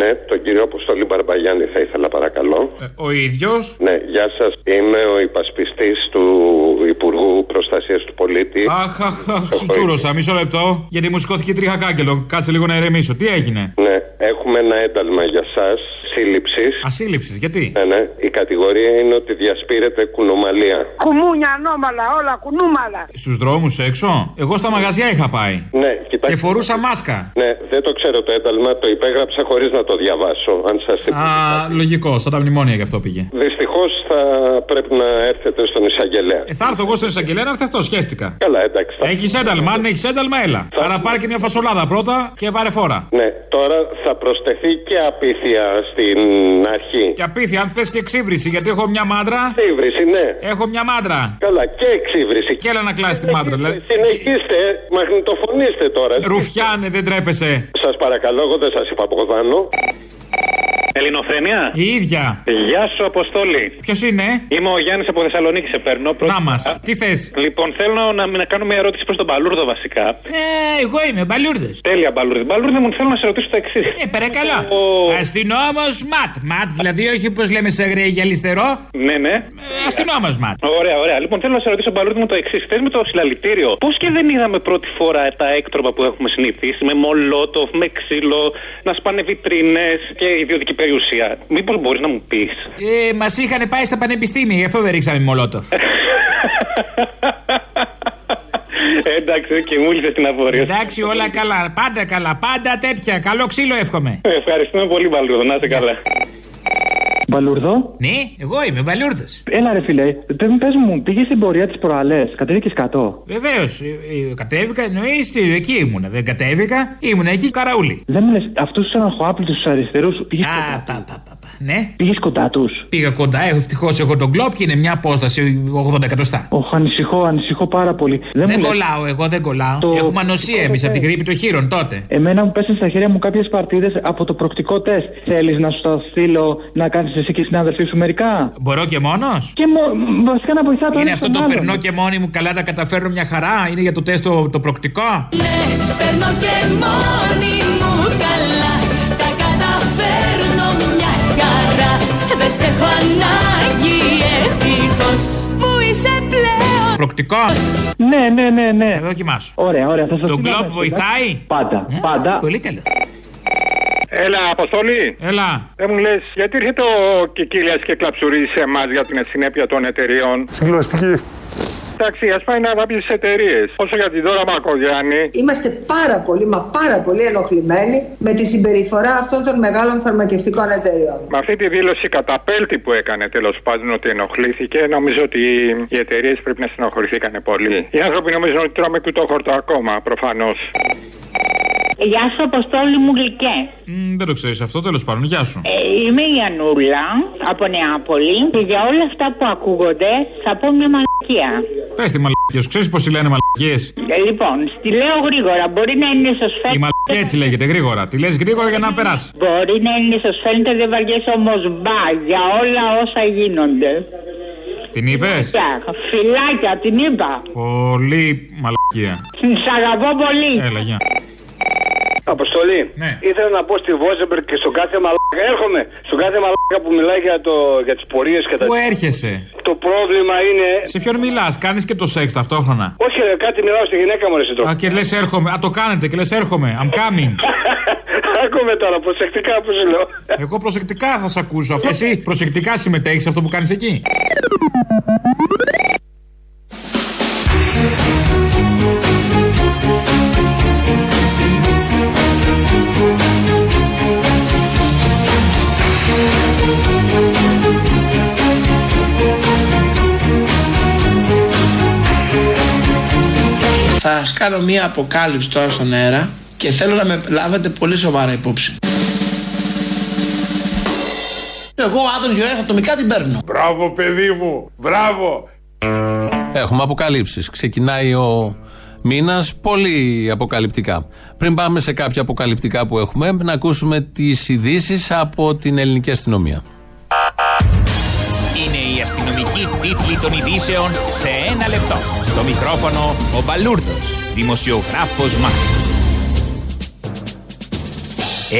Ναι, τον κύριο Αποστολή Μπαρμπαγιάννη θα ήθελα, παρακαλώ. Ε, ο ίδιος. Ναι, γεια σας. Είμαι ο υπασπιστής του Υπουργού Προστασίας του Πολίτη. Αχ, αχ, αχ, τσουτσούρωσα, μισό λεπτό, γιατί μου σηκώθηκε τρίχα κάγκελο. Κάτσε λίγο να ηρεμήσω. Τι έγινε? Ναι, έχουμε ένα ένταλμα για σας. Σύλληψης. Ασύλληψης, γιατί? Ναι, ναι. Η κατηγορία είναι ότι διασπείρεται κουνομαλία. Κουμούνια, ανώμαλα, όλα κουνούμαλα. Στους δρόμους έξω. Εγώ στα μαγαζιά είχα πάει. Ναι, κοιτάξτε. Και φορούσα μάσκα. Ναι, δεν το ξέρω το ένταλμα, το υπέγραψα χωρίς να το διαβάσω. Αν σας θυμίζει. Α, λογικό, στα τα μνημόνια γι' αυτό πήγε. Δυστυχώς θα πρέπει να έρθετε στον εισαγγελέα. Ε, θα έρθω εγώ στον εισαγγελέα, να έρθει αυτό, σχέστηκα. Καλά, εντάξει. Θα... Έχεις ένταλμα, αν έχεις ένταλμα, έλα. Θα... Άρα πάρε και μια φασολάδα πρώτα και πάρε φόρα. Ναι, τώρα θα προστεθεί και απίθεια στη. Αρχή. Και απίθυα, αν θες και εξύβριση, γιατί έχω μια μάντρα. Εξύβριση, ναι. Έχω μια μάντρα. Καλά, και εξύβριση. Και έλα να κλάσει τη μάντρα. Δηλαδή. Συνεχίστε, μαγνητοφωνήστε τώρα. Ρουφιάνε, δεν τρέπεσαι. Σας παρακαλώ, εγώ δεν σας είπα από κοδάνω. Ελληνοφρένια. Η ίδια. Γεια σου, Αποστόλη. Ποιος είναι? Είμαι ο Γιάννης από Θεσσαλονίκη, σε παίρνω. Πρώτα... Να μας. Τι θες? Λοιπόν, θέλω να, να κάνω μια ερώτηση προς τον Μπαλούρδο, βασικά. Ε, εγώ είμαι, Μπαλούρδος. Τέλεια, Μπαλούρδη. Μπαλούρδη μου, θέλω να σε ρωτήσω το εξής. Ε, παρακαλώ. Ο... Αστυνόμος Ματ. Ματ, δηλαδή, όχι όπως λέμε σε αγραία για αριστερό. Ναι, ναι. Ε, αστυνόμος Ματ. Ωραία, ωραία. Λοιπόν, θέλω να σε ρωτήσω, Μπαλούρδη μου, το εξής. Χθες με το συλλαλητήριο, πώς και δεν είδαμε πρώτη φορά τα έκτροπα που έχουμε συνηθίσει με μολότοφ, με ξύλο, να σπάνε βιτρίνες και ιδιωτική περιοχή. Μήπως μπορείς να μου πεις? Ε, μας είχαν πάει στα πανεπιστήμια, γι' αυτό δεν ρίξαμε μολότοφ. Εντάξει, και μου ήλθε την απορία. Εντάξει, όλα καλά. Πάντα καλά. Πάντα τέτοια. Καλό ξύλο, εύχομαι. Ε, ευχαριστούμε πολύ, Μπαλούρδο. Να είστε καλά. Μπαλούρδο. Ναι, εγώ είμαι, Μπαλούρδος. Έλα, ρε φίλε, πες μου, πήγες στην πορεία τις προαλές, κατέβηκες κάτω? Βεβαίως, ε, ε, κατέβηκα, εννοείς, εκεί ήμουνα. Δεν κατέβηκα, ήμουνα εκεί, καραούλη. Δεν μου λες, αυτούς τους αναχωάπλητους τους αριστερούς πήγες κοντά τους? Α, πα, πα, πα, πα. Ναι. Πήγες κοντά τους? Πήγα κοντά, ευτυχώς έχω τον κλόπ και είναι μια απόσταση ογδόντα εκατοστά. Οχ, ανησυχώ, ανησυχώ πάρα πολύ. Δεν, δεν κολλάω, εγώ δεν κολλάω. Το... Έχουμε ανοσία εμείς από την γρήπη των χείρων τότε. Εμένα μου πέσαν στα χέρια μου κάποιες παρτίδες από το προκτικό τεστ. Θέλεις να σου τα στείλω να κάνεις εσύ και οι συνάδελφοί σου μερικά? Μπορώ και μόνος. Και μο... βασικά να βοηθάω τον. Είναι αυτό το περνώ και μόνοι μου, καλά τα καταφέρνω, μια χαρά. Είναι για το τεστ το, το προκτικό. Ναι, περνώ και μόνοι μου, καλά τα καταφέρνω, μια χαρά. Δεν σε έχω ανάγκη, ευτυχώς μου είσαι πλέον. Προκτικό. Ναι, ναι, ναι, ναι. Θα δοκιμάσω. Ωραία, ωραία. Θα τον κλόπ βοηθάει. Πάντα, yeah, πάντα. Πολύ καλό. Έλα, Αποστολή. Έλα. Δεν μου λες, γιατί έρχεται ο Κικίλιας και κλαψουρίζει σε εμάς για την ασυνέπεια των εταιριών? Συγκλωστική. Εντάξει, ας πάει να κάποιες εταιρείες. Όσο για την Ντόρα Μπακογιάννη. Είμαστε πάρα πολύ, μα πάρα πολύ ενοχλημένοι με τη συμπεριφορά αυτών των μεγάλων φαρμακευτικών εταιρεών. Με αυτή τη δήλωση καταπέλτη που έκανε, τέλος πάντων, ότι ενοχλήθηκε, νομίζω ότι οι εταιρείες πρέπει να συνοχωρηθήκανε πολύ. Οι άνθρωποι νομίζουν ότι τρώμε κουτόχορτο ακόμα, προφανώς. Γεια σου, Αποστόλη μου γλυκέ. Mm, δεν το ξέρεις αυτό, τέλος πάντων. Γεια σου. Ε, είμαι η Ανούλα από Νεάπολη και για όλα αυτά που ακούγονται θα πω μια μαλακία. Πες τη μαλακία σου, ξέρεις πως λένε μαλακίες? Ε, λοιπόν, στη λέω γρήγορα, μπορεί να είναι σωσφαίρος. Και έτσι λέγεται γρήγορα. Τη λες γρήγορα για να περάσει. Μπορεί να είναι, ίσως φαίνεται, δεν βαριέσαι όμως μπα για όλα όσα γίνονται. Την είπες? Φιλάκια, την είπα. Πολύ μαλακία. Σ' αγαπώ πολύ. Έλα, γεια. Αποστολή, ναι. Ήθελα να πω στη Βόζεμπερ και στον κάθε μαλάκα. Έρχομαι στον κάθε μαλάκα που μιλάει για, το... για τις πορείες και τα. Πού έρχεσαι? Το πρόβλημα είναι. Σε ποιον μιλάς, κάνεις και το σεξ ταυτόχρονα? Όχι, ρε, κάτι μιλάω στη γυναίκα μου, ρε, εσύ τώρα. Α, και λες έρχομαι. Α, το κάνετε και λες έρχομαι. I'm coming. Άκουμε τώρα, προσεκτικά που σου λέω. Εγώ προσεκτικά θα σε ακούσω. Εσύ προσεκτικά συμμετέχεις σε αυτό που κάνεις εκεί. Θα σας κάνω μία αποκάλυψη τώρα στον αέρα και θέλω να με λάβετε πολύ σοβαρά υπόψη. Εγώ, Άδωνη Γεωργιάδη, ατομικά την παίρνω. Μπράβο, παιδί μου, μπράβο. Έχουμε αποκαλύψεις. Ξεκινάει ο μήνας πολύ αποκαλυπτικά. Πριν πάμε σε κάποια αποκαλυπτικά που έχουμε, να ακούσουμε τις ειδήσεις από την ελληνική αστυνομία. Είναι η αστυνομική τίτλη των ειδήσεων σε ένα λεπτό. Στο μικρόφωνο ο Μπαλούρδος, δημοσιογράφος Μάρκος.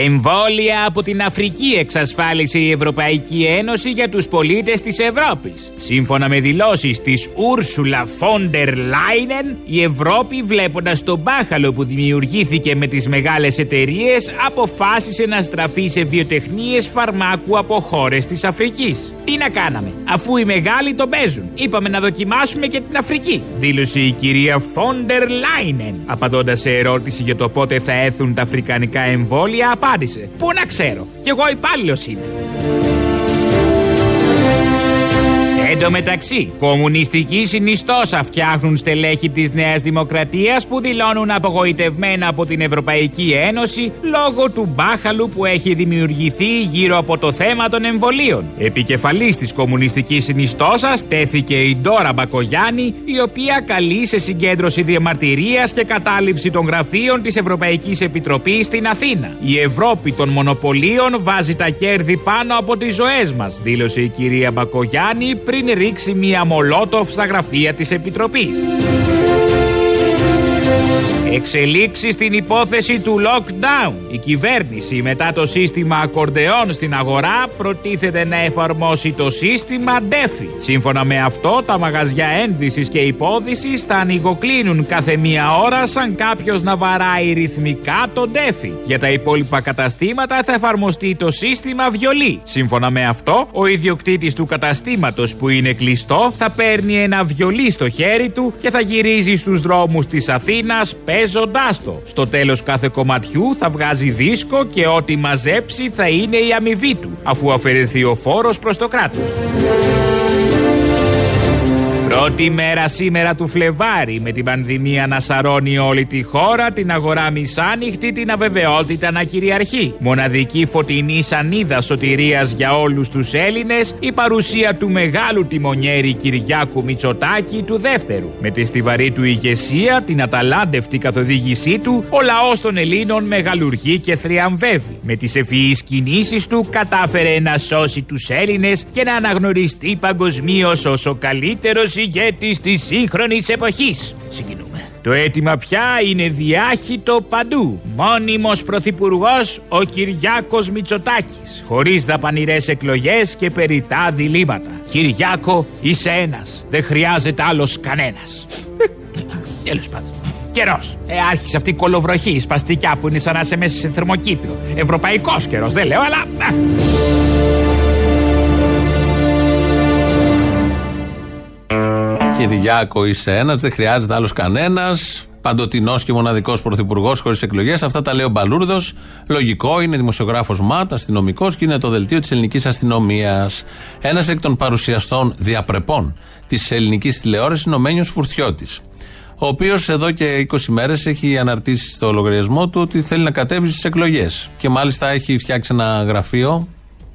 Εμβόλια από την Αφρική εξασφάλισε η Ευρωπαϊκή Ένωση για τους πολίτες της Ευρώπης. Σύμφωνα με δηλώσεις της Ούρσουλα φον ντερ Λάιεν, η Ευρώπη, βλέποντας τον μπάχαλο που δημιουργήθηκε με τις μεγάλες εταιρείες, αποφάσισε να στραφεί σε βιοτεχνίες φαρμάκου από χώρες της Αφρικής. Τι να κάναμε, αφού οι μεγάλοι τον παίζουν. Είπαμε να δοκιμάσουμε και την Αφρική, δήλωσε η κυρία φον ντερ Λάιεν. Απαντώντας σε ερώτηση για το πότε θα έρθουν τα αφρικανικά εμβόλια, απάντησε. Πού να ξέρω, κι εγώ υπάλληλος είμαι. Εν τω μεταξύ, κομμουνιστικοί συνιστόσα φτιάχνουν στελέχη της Νέας Δημοκρατίας που δηλώνουν απογοητευμένα από την Ευρωπαϊκή Ένωση λόγω του μπάχαλου που έχει δημιουργηθεί γύρω από το θέμα των εμβολίων. Επικεφαλής της κομμουνιστικής συνιστώσας τέθηκε η Ντόρα Μπακογιάννη, η οποία καλεί σε συγκέντρωση διαμαρτυρίας και κατάληψη των γραφείων της Ευρωπαϊκής Επιτροπής στην Αθήνα. Η Ευρώπη των μονοπωλίων βάζει τα κέρδη πάνω από τις ζωές μας, δήλωσε η κυρία Μπακογιάννη πριν ρίξει μία μολότοφ στα γραφεία της Επιτροπής. Εξελίξεις στην υπόθεση του lockdown. Η κυβέρνηση, μετά το σύστημα ακορντεών στην αγορά, προτίθεται να εφαρμόσει το σύστημα ντέφι. Σύμφωνα με αυτό, τα μαγαζιά ένδυσης και υπόδυσης θα ανοιγοκλίνουν κάθε μία ώρα, σαν κάποιος να βαράει ρυθμικά το ντέφι. Για τα υπόλοιπα καταστήματα θα εφαρμοστεί το σύστημα βιολί. Σύμφωνα με αυτό, ο ιδιοκτήτης του καταστήματος που είναι κλειστό θα παίρνει ένα βιολί στο χέρι του και θα γυρίζει στους δρόμους της Αθήνας παίζοντάς το. Στο τέλος κάθε κομματιού θα βγάζει δίσκο και ό,τι μαζέψει θα είναι η αμοιβή του, αφού αφαιρεθεί ο φόρος προς το κράτος. Πρώτη μέρα σήμερα του Φλεβάρη, με την πανδημία να σαρώνει όλη τη χώρα, την αγορά μισάνυχτη, την αβεβαιότητα να κυριαρχεί. Μοναδική φωτεινή σανίδα σωτηρίας για όλους τους Έλληνες, η παρουσία του μεγάλου τιμονιέρη Κυριάκου Μητσοτάκη του δεύτερου. Με τη στιβαρή του ηγεσία, την αταλάντευτη καθοδήγησή του, ο λαός των Ελλήνων μεγαλουργεί και θριαμβεύει. Με τις ευφυείς κινήσεις του κατάφερε να σώσει τους Έλληνες και να αναγνωριστεί παγκοσμίως ως ο καλύτερος ηγέτης της σύγχρονης εποχής. Συγκινούμε. Το αίτημα πια είναι διάχυτο παντού. Μόνιμος πρωθυπουργός ο Κυριάκος Μητσοτάκης, χωρίς δαπανηρές εκλογές και περιτά διλήμματα. Κυριάκο, είσαι ένας. Δεν χρειάζεται άλλος κανένας. Τέλος πάντων. Καιρός. Ε, άρχισε αυτή η κολοβροχή, η σπαστικιά που είναι σαν να είσαι μέσα σε θερμοκήπιο. Ευρωπαϊκός καιρός, δεν λέω, αλλά... Κυριάκο, είσαι ένας, δεν χρειάζεται άλλος κανένας. Παντοτινός και μοναδικός πρωθυπουργός χωρίς εκλογές. Αυτά τα λέει ο Μπαλούρδος. Λογικό, είναι δημοσιογράφος ΜΑΤ, αστυνομικός και είναι το δελτίο της ελληνικής αστυνομίας. Ένας εκ των παρουσιαστών διαπρεπών της ελληνικής τηλεόρασης είναι ο Μένιος Φουρτιώτης, ο οποίος εδώ και είκοσι μέρες έχει αναρτήσει στο λογαριασμό του ότι θέλει να κατέβει στις εκλογές. Και μάλιστα έχει φτιάξει ένα γραφείο.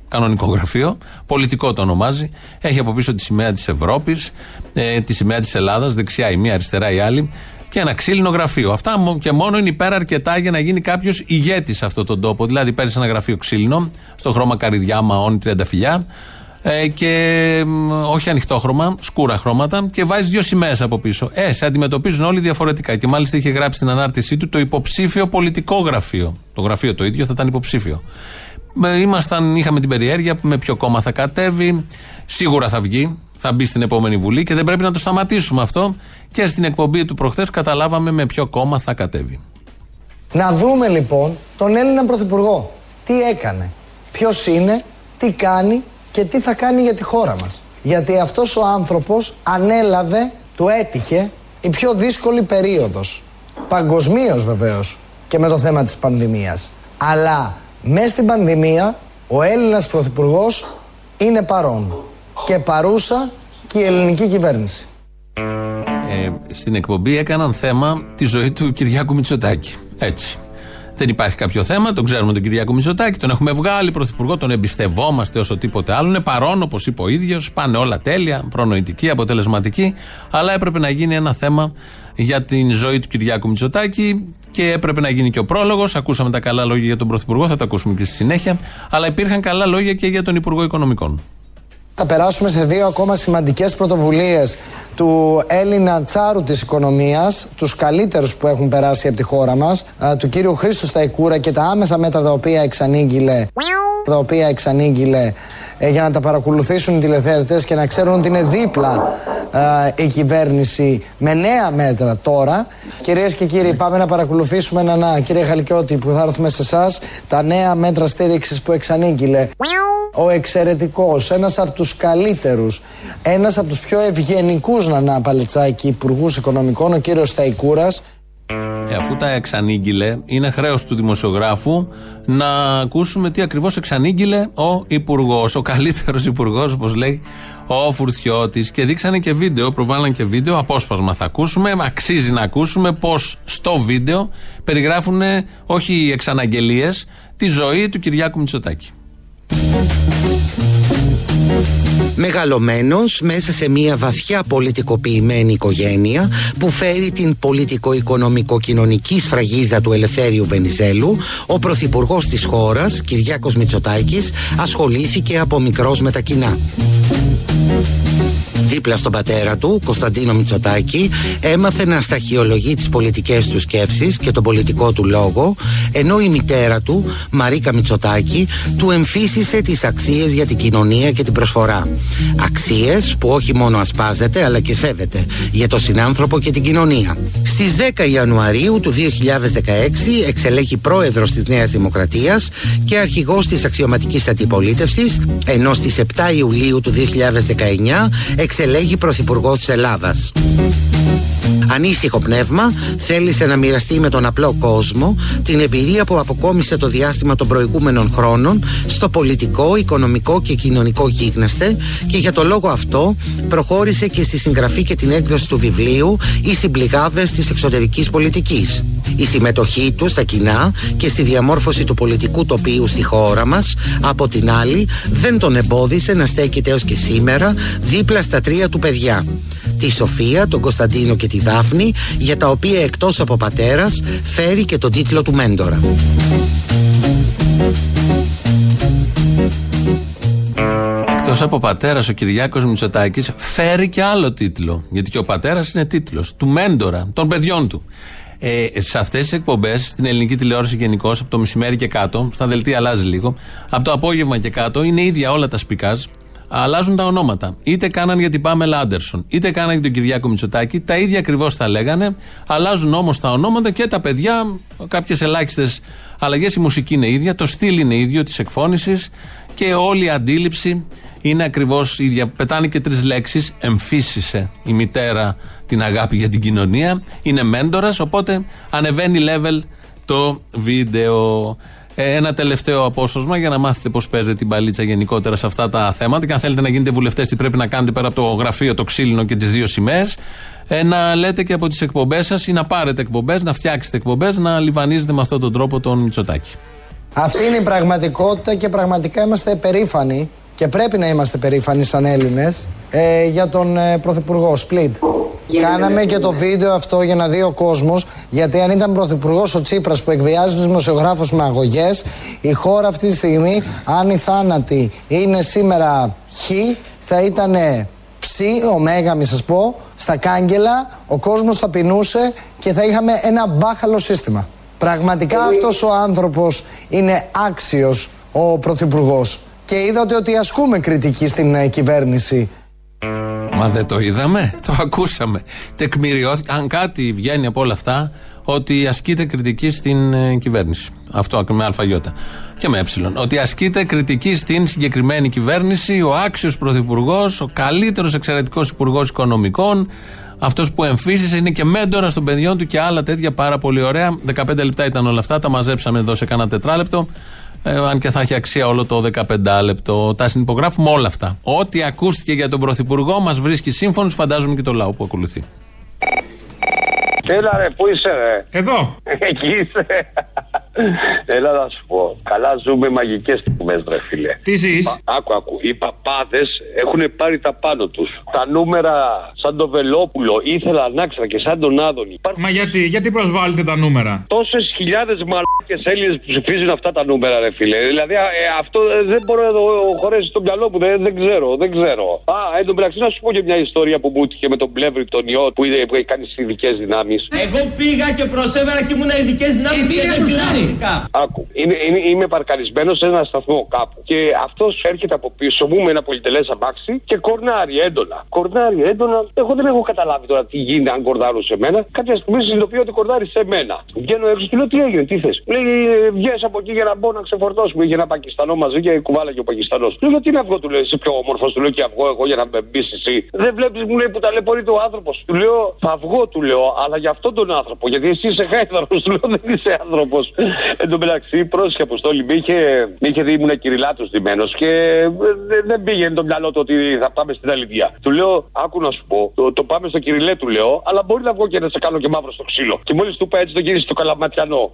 Κανονικό γραφείο, πολιτικό το ονομάζει. Έχει από πίσω τη σημαία της Ευρώπης, ε, τη σημαία της Ελλάδας, δεξιά η μία, αριστερά η άλλη. και ένα ξύλινο γραφείο. Αυτά και μόνο είναι υπέρα αρκετά για να γίνει κάποιος ηγέτης σε αυτόν τον τόπο. Δηλαδή παίρνεις ένα γραφείο ξύλινο, στο χρώμα καρυδιά, μαόνι, τριανταφυλιά, ε, και όχι ανοιχτό χρώμα, σκούρα χρώματα, και βάζεις δύο σημαίες από πίσω. Ε, σε αντιμετωπίζουν όλοι διαφορετικά. Και μάλιστα είχε γράψει στην ανάρτησή του το υποψήφιο πολιτικό γραφείο. Το γραφείο το ίδιο θα ήταν υποψήφιο. Ήμασταν, είχαμε την περιέργεια με ποιο κόμμα θα κατέβει, σίγουρα θα βγει, θα μπει στην επόμενη Βουλή και δεν πρέπει να το σταματήσουμε αυτό. Και στην εκπομπή του προχθές καταλάβαμε με ποιο κόμμα θα κατέβει. Να βρούμε λοιπόν τον Έλληνα Πρωθυπουργό. Τι έκανε, ποιος είναι, τι κάνει και τι θα κάνει για τη χώρα μας. Γιατί αυτός ο άνθρωπος ανέλαβε, του έτυχε η πιο δύσκολη περίοδος. Παγκοσμίως βεβαίως και με το θέμα της πανδημίας. Αλλά μέσα στην πανδημία ο Έλληνας Πρωθυπουργός είναι παρόν. Και παρούσα και η ελληνική κυβέρνηση. Ε, στην εκπομπή έκαναν θέμα τη ζωή του Κυριάκου Μητσοτάκη. Έτσι. Δεν υπάρχει κάποιο θέμα, τον ξέρουμε τον Κυριάκο Μητσοτάκη, τον έχουμε βγάλει πρωθυπουργό, τον εμπιστευόμαστε όσο τίποτε άλλο. Είναι παρόν, όπως είπε ο ίδιος, πάνε όλα τέλεια, προνοητική, αποτελεσματική, αλλά έπρεπε να γίνει ένα θέμα για την ζωή του Κυριάκου Μητσοτάκη και έπρεπε να γίνει και ο πρόλογος. Ακούσαμε τα καλά λόγια για τον πρωθυπουργό, θα τα ακούσουμε και στη συνέχεια, αλλά υπήρχαν καλά λόγια και για τον Υπουργό Οικονομικών. Θα περάσουμε σε δύο ακόμα σημαντικές πρωτοβουλίες του Έλληνα τσάρου της οικονομίας, τους καλύτερους που έχουν περάσει από τη χώρα μας, του κύριου Χρήστου Σταϊκούρα και τα άμεσα μέτρα τα οποία εξανήγγειλε, τα οποία εξανήγγειλε ε, για να τα παρακολουθήσουν οι τηλεθεατές και να ξέρουν ότι είναι δίπλα ε, η κυβέρνηση με νέα μέτρα τώρα. Κυρίες και κύριοι, πάμε να παρακολουθήσουμε ένα να, κύριε Χαλκιώτη, που θα έρθουμε σε εσάς, τα νέα μέτρα στήριξης που εξανήγγειλε ο εξαιρετικός, ένας από τους καλύτερους, ένας από τους πιο ευγενικούς Νανά Παλετσάκη, υπουργούς οικονομικών, ο κύριος Σταϊκούρας. Ε, αφού τα εξανήγγειλε, είναι χρέος του δημοσιογράφου να ακούσουμε τι ακριβώς εξανήγγειλε ο υπουργός, ο καλύτερος υπουργός, όπως λέει ο Φουρτιώτης. Και δείξανε και βίντεο, προβάλλαν και βίντεο, απόσπασμα θα ακούσουμε. Αξίζει να ακούσουμε πως στο βίντεο περιγράφουν όχι εξαναγγελίες, τη ζωή του Κυριάκου Μητσοτάκη. Μεγαλωμένος μέσα σε μια βαθιά πολιτικοποιημένη οικογένεια που φέρει την πολιτικο-οικονομικο-κοινωνική σφραγίδα του Ελευθέριου Βενιζέλου, ο πρωθυπουργός της χώρας, Κυριάκος Μητσοτάκης, ασχολήθηκε από μικρός με τα κοινά. Δίπλα στον πατέρα του, Κωνσταντίνο Μιτσοτάκη, έμαθε να σταχυολογεί τις πολιτικές του σκέψεις και τον πολιτικό του λόγο, ενώ η μητέρα του, Μαρίκα Μιτσοτάκη, του εμφύσισε τις αξίες για την κοινωνία και την προσφορά. Αξίες που όχι μόνο ασπάζεται, αλλά και σέβεται για τον συνάνθρωπο και την κοινωνία. Στις δέκα Ιανουαρίου του δύο χιλιάδες δεκαέξι εξελέγει πρόεδρος της Νέας Δημοκρατίας και αρχηγός της αξιωματικής αντιπολίτευσης, ενώ στις επτά Ιουλίου του δύο χιλιάδες δεκαεννιά εξελέγει πρωθυπουργός της Ελλάδας. Ανήσυχο πνεύμα, θέλησε να μοιραστεί με τον απλό κόσμο την εμπειρία που αποκόμισε το διάστημα των προηγούμενων χρόνων στο πολιτικό, οικονομικό και κοινωνικό γίγνεσθε, και για το λόγο αυτό προχώρησε και στη συγγραφή και την έκδοση του βιβλίου «Οι συμπληγάδες της εξωτερικής πολιτικής». Η συμμετοχή του στα κοινά και στη διαμόρφωση του πολιτικού τοπίου στη χώρα μας, από την άλλη, δεν τον εμπόδισε να στέκεται έως και σήμερα δίπλα στα τρία του παιδιά, τη Σοφία, τον Κωνσταντίνο και τη Δάφνη, για τα οποία εκτός από πατέρας φέρει και τον τίτλο του μέντορα. Εκτός από πατέρας, ο Κυριάκος Μητσοτάκης φέρει και άλλο τίτλο, γιατί και ο πατέρας είναι τίτλος του μέντορα των παιδιών του. Ε, σε αυτές τις εκπομπές, στην ελληνική τηλεόραση γενικώς, από το μεσημέρι και κάτω, στα δελτία αλλάζει λίγο, από το απόγευμα και κάτω, είναι ίδια όλα τα σπικάζ. Αλλάζουν τα ονόματα. Είτε κάναν για την Πάμελα Άντερσον, είτε κάναν για τον Κυριάκο Μητσοτάκη. Τα ίδια ακριβώς τα λέγανε. Αλλάζουν όμως τα ονόματα και τα παιδιά, κάποιες ελάχιστες αλλαγές. Η μουσική είναι ίδια, το στυλ είναι ίδιο της εκφώνησης και όλη η αντίληψη είναι ακριβώς ίδια. Πετάνε και τρεις λέξεις. Εμφύσισε η μητέρα την αγάπη για την κοινωνία. Είναι μέντορας, οπότε ανεβαίνει level το βίντεο. Ένα τελευταίο απόσπασμα για να μάθετε πώς παίζετε την παλίτσα γενικότερα σε αυτά τα θέματα. Και αν θέλετε να γίνετε βουλευτές, τι πρέπει να κάνετε πέρα από το γραφείο, το ξύλινο και τις δύο σημαίες. Ε, να λέτε και από τις εκπομπές σας ή να πάρετε εκπομπές, να φτιάξετε εκπομπές, να λιβανίζετε με αυτόν τον τρόπο τον Μητσοτάκη. Αυτή είναι η πραγματικότητα και πραγματικά είμαστε περήφανοι και πρέπει να είμαστε περήφανοι σαν Έλληνες ε, για τον ε, Πρωθυπουργό Σπλίτ. Κάναμε και το βίντεο αυτό για να δει ο κόσμος, γιατί αν ήταν πρωθυπουργός ο Τσίπρας που εκβιάζει τους δημοσιογράφους με αγωγές, η χώρα αυτή τη στιγμή, αν οι θάνατοι είναι σήμερα χ, θα ήταν ψ, ωμέγα μη σας πω, στα κάγκελα, ο κόσμος θα πεινούσε και θα είχαμε ένα μπάχαλο σύστημα. Πραγματικά αυτός ο άνθρωπος είναι άξιος ο πρωθυπουργός. Και είδατε ότι ασκούμε κριτική στην κυβέρνηση. Μα δεν το είδαμε, το ακούσαμε. Τεκμηριώθηκε, αν κάτι βγαίνει από όλα αυτά, ότι ασκείται κριτική στην κυβέρνηση. Αυτό με αλφαγιώτα και με έψιλον. Ότι ασκείται κριτική στην συγκεκριμένη κυβέρνηση, ο άξιος πρωθυπουργός, ο καλύτερος εξαιρετικός υπουργός οικονομικών, αυτός που εμφύσισε, είναι και μέντορα των παιδιών του και άλλα τέτοια πάρα πολύ ωραία. δεκαπέντε λεπτά ήταν όλα αυτά, τα μαζέψαμε εδώ σε κανένα τετράλεπτο. Ε, αν και θα έχει αξία όλο το δεκαπεντάλεπτο. Τα συνυπογράφουμε όλα αυτά. Ό,τι ακούστηκε για τον πρωθυπουργό μας βρίσκει σύμφωνος, φαντάζομαι και το λαό που ακολουθεί. Έλα ρε, πού είσαι ρε? Εδώ. Εκεί είσαι. Έλα να σου πω. Καλά ζούμε μαγικές στιγμές ρε φίλε. Τι ζεις? Άκου, άκου. Οι παπάδες έχουν πάρει τα πάνω τους. Τα νούμερα σαν τον Βελόπουλο, ήθελα να άξερα και σαν τον Άδωνη. Μα γιατί, γιατί προσβάλλετε τα νούμερα? Τόσες χιλιάδες μαλάκες Έλληνες που ψηφίζουν αυτά τα νούμερα ρε φίλε. Δηλαδή ε, αυτό ε, δεν μπορώ να το χωρέσει στο μυαλό μου. Δεν, δεν ξέρω, δεν ξέρω. Α, εν τω μεταξύ να σου πω και μια ιστορία που μου έτυχε με τον Πλεύρη τον ιό που, που έχει κάνει στις ειδικές δυνάμεις. Εγώ πήγα και προσέβερα και ήμουν ειδικές δυνάμεις και δεν πειράστηκα. Άκου, είναι, είναι, είμαι παρκαρισμένος σε ένα σταθμό κάπου και αυτός έρχεται από πίσω μου με ένα πολυτελές αμάξι και κορνάρει έντονα. Κορνάρει έντονα, εγώ δεν έχω καταλάβει τώρα τι γίνεται αν κορδάρουν σε μένα. Κάποια στιγμή συνειδητοποιώ ότι κορδάρει σε μένα. Βγαίνω έξω, του λέω τι έγινε, τι θες? Λέει βγες από εκεί για να μπω να ξεφορτώσουμε. Είχε ένα Πακιστανό μαζί και κουβάλαγε ο Πακιστανός. Του λέω τι είναι αυγό, του λέει εσύ πιο όμορφος, του λέω και αυγό εγώ για να μπεις εσύ. Δεν βλέπεις, μου λέει, που ταλαιπωρείται ο άνθρωπος. Του λέω θα αυγώ, του λέω, αλλά για αυτόν τον άνθρωπο, γιατί εσύ είσαι χάιδαρος, του λέω δεν είσαι άνθρωπος. Εν τω μεταξύ, πρόσεχε Αποστόλη, με είχε, είχε δει, ήμουν κυριλάτος ντυμένος και δεν, δεν πήγαινε το μυαλό του ότι θα πάμε στην Αλυδία. Του λέω, άκου να σου πω, το, το πάμε στο Κυριλέ, του λέω, αλλά μπορεί να βγω και να σε κάνω και μαύρο στο ξύλο. Και μόλις του είπα έτσι, τον γύρισε το Καλαματιανό.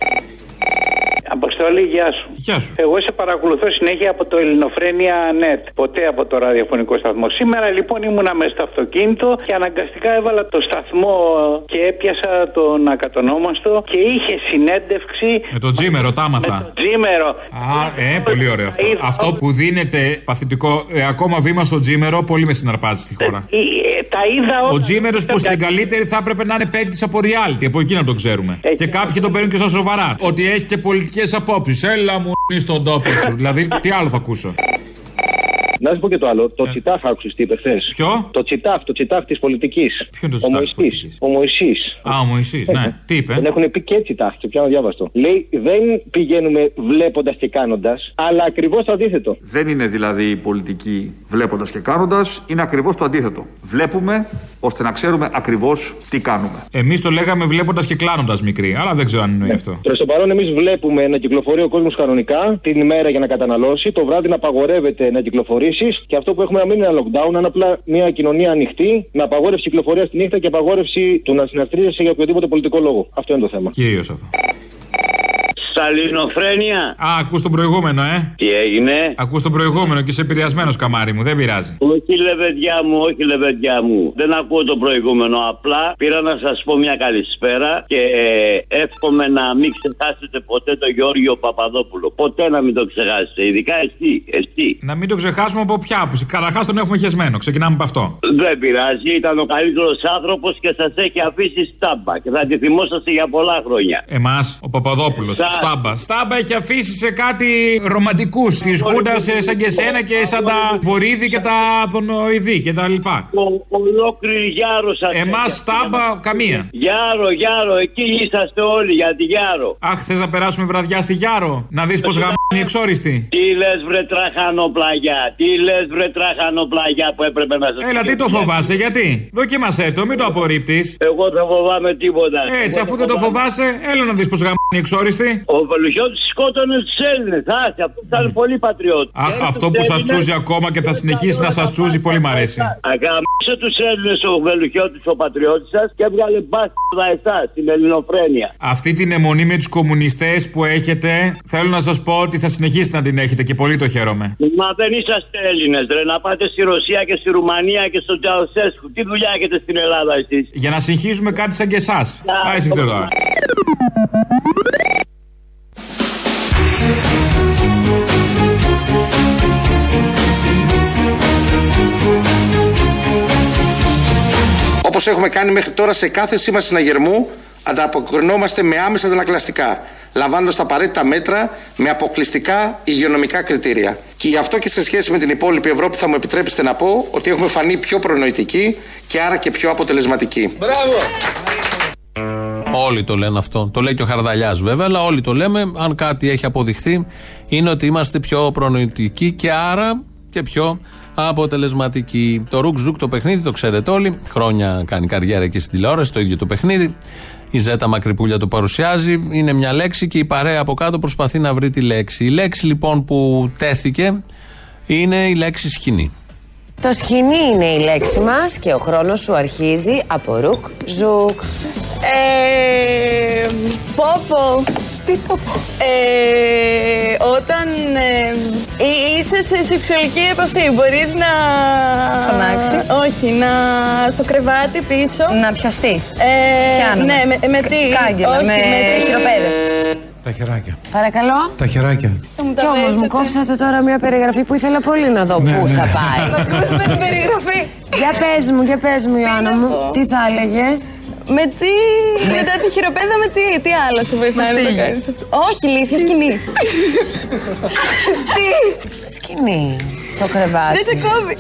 Αποστολή, γεια σου. Γεια σου. Εγώ σε παρακολουθώ συνέχεια από το Ελληνοφρένια τελεία net. Ποτέ από το ραδιοφωνικό σταθμό. Σήμερα λοιπόν ήμουνα μέσα στο αυτοκίνητο και αναγκαστικά έβαλα το σταθμό και έπιασα τον ακατονόμαστο και είχε συνέντευξη. Με τον Τζίμερο, τα άμαθα. Με τον Τζίμερο. Α, ε, πολύ ωραίο αυτό. Είδα... Αυτό που δίνεται παθητικό ε, ακόμα βήμα στο Τζίμερο, πολύ με συναρπάζει στη χώρα. Ε, ε, τα είδα όλα. Ο Τζίμερος που στην καλύτερη θα έπρεπε να είναι παίκτης από reality, από εκεί να τον ξέρουμε. Ε, και κάποιοι τον παίρνουν και στα σοβαρά. Ότι έχει και πολιτική. Απόψεις. Έλα μου στον τόπο σου. Δηλαδή, τι άλλο θα ακούσω. Να σου πω και το άλλο. Το yeah. Τσιτάφ άκουσες τι είπε χθες? Ποιο? Το Τσιτάφ, το Τσιτάφ της πολιτικής. Ποιο είναι το Τσιτάφ της πολιτικής? Ο Μωυσής. Α, ο Μωυσής, ναι. ναι. Τι είπε? Τον έχουν πει και Τσιτάφ, το πιάνω διάβαστο. Λέει, δεν πηγαίνουμε βλέποντας και κάνοντας, αλλά ακριβώς το αντίθετο. Δεν είναι δηλαδή η πολιτική βλέποντας και κάνοντας, είναι ακριβώς το αντίθετο. Βλέπουμε ώστε να ξέρουμε ακριβώς τι κάνουμε. Εμείς το λέγαμε βλέποντας και κλάνοντας μικροί, αλλά δεν ξέρω αν εννοεί ναι. αυτό. Προς το παρόν, εμείς βλέπουμε να κυκλοφορεί ο κόσμος κανονικά την ημέρα για να καταναλώσει, το βράδυ να απαγορεύεται να κυκλοφορεί. Και αυτό που έχουμε να μην είναι ένα lockdown, αν απλά μια κοινωνία ανοιχτή, με απαγόρευση κυκλοφορία τη νύχτα και απαγόρευση του να συναστρίζεσαι για οποιοδήποτε πολιτικό λόγο. Αυτό είναι το θέμα. Κυρίως αυτό. Στα Ελληνοφρένια. Α, ακούς τον προηγούμενο, ε. Τι έγινε? Ακούς τον προηγούμενο και είσαι επηρεασμένος, καμάρι μου, δεν πειράζει. Όχι, λεβεντιά μου, όχι, λεβεντιά μου. Δεν ακούω τον προηγούμενο. Απλά πήρα να σας πω μια καλησπέρα και ε, εύχομαι να μην ξεχάσετε ποτέ τον Γιώργιο Παπαδόπουλο. Ποτέ να μην το ξεχάσετε, ειδικά εσύ. εσύ. Να μην το ξεχάσουμε από ποια. Καταρχάς τον έχουμε χεσμένο, ξεκινάμε από αυτό. Δεν πειράζει, ήταν ο καλύτερος άνθρωπος και σας έχει αφήσει στάμπα και θα τη θυμόσαστε για πολλά χρόνια. Εμάς, ο Παπαδόπουλος. Στα... Στάμπα. Στάμπα έχει αφήσει σε κάτι ρομαντικούς της Χούντας, σαν και σένα και σαν τα Βορίδη και τα Δονοειδή και τα λοιπά. Ολόκληρη Γιάρο σας. Εμάς Στάμπα καμία. Γιάρο, Γιάρο, εκεί είσαστε όλοι για τη Γιάρο. Αχ, θες να περάσουμε βραδιά στη Γιάρο, να δεις πως γαμ***** είναι εξόριστη. Τι λες βρε τραχανοπλαγιά, τι λες βρε τραχανοπλαγιά που έπρεπε να σας... Έλα, τι το φοβάσαι, γιατί? Δοκίμασέ το, μην το απορρίπτεις. Εγώ θα φοβάμαι τίποτα. Έτσι, αφού δεν το φοβάσαι, έλα να δεις πως γαμ***** είναι εξόριστη. Ο Βελουχιώτης σκότωνε τους Έλληνες. Άχι, αυτό ήταν mm. πολύ πατριώτη. Αχ, Έλληνες, αυτό που σας τσούζει ακόμα και θα συνεχίσει να σας τσούζει, πολύ μ' αρέσει. Αγάμισε τους Έλληνες ο Βελουχιώτης, ο πατριώτης σας, και έβγαλε μπάστιδα εσάς, την ελληνοφρένεια. Αυτή την αιμονή με τους κομμουνιστές που έχετε, θέλω να σας πω ότι θα συνεχίσετε να την έχετε και πολύ το χαίρομαι. Μα δεν είσαστε Έλληνες, ρε. Να πάτε στη Ρωσία και στη Ρουμανία και στον Τσαουσέσκου. Τι δουλειά έχετε στην Ελλάδα εσείς? Για να συγχύζουμε κάτι σαν και εσάς. Άισε τώρα. Όπως έχουμε κάνει μέχρι τώρα σε κάθε σήμα συναγερμού, ανταποκρινόμαστε με άμεσα αντανακλαστικά, λαμβάνοντας τα απαραίτητα μέτρα με αποκλειστικά υγειονομικά κριτήρια. Και γι' αυτό και σε σχέση με την υπόλοιπη Ευρώπη, θα μου επιτρέψετε να πω ότι έχουμε φανεί πιο προνοητικοί και άρα και πιο αποτελεσματικοί. Μπράβο! Όλοι το λένε αυτό. Το λέει και ο Χαρδαλιάς βέβαια, αλλά όλοι το λέμε. Αν κάτι έχει αποδειχθεί, είναι ότι είμαστε πιο προνοητικοί και άρα και πιο αποτελεσματικοί. Το ρουκ ζουκ το παιχνίδι το ξέρετε όλοι. Χρόνια κάνει καριέρα και στην τηλεόραση το ίδιο το παιχνίδι. Η Ζέτα Μακρυπούλια το παρουσιάζει. Είναι μια λέξη και η παρέα από κάτω προσπαθεί να βρει τη λέξη. Η λέξη λοιπόν που τέθηκε είναι η λέξη σκηνή. Το σκηνή είναι η λέξη μας και ο χρόνος σου αρχίζει από ρουκ ζουκ. Ε, πόπο. Τι πόπο? Ε, όταν ε, είσαι σε σεξουαλική επαφή μπορείς να... Φωνάξεις. Όχι, να στο κρεβάτι πίσω. Να πιαστείς. Ε, ναι, με, με τι? Κάγκελα, όχι, με, με χειροπέδες. Τα χεράκια. Παρακαλώ. Τα χεράκια. Κι όμως μου κόψατε τώρα μια περιγραφή που ήθελα πολύ να δω ναι, πού ναι. θα πάει. Θα ακούσουμε την περιγραφή. Για πες μου, για πες μου Ιωάννα μου, τι θα έλεγες? Με τι, μετά τη χειροπέδα με τι, τι άλλο σου βοηθάει να το κάνεις αυτό? Όχι, ηλίθεια, σκηνή. Τι? Σκηνή, στο κρεβάτι. Δεν σε κόβει.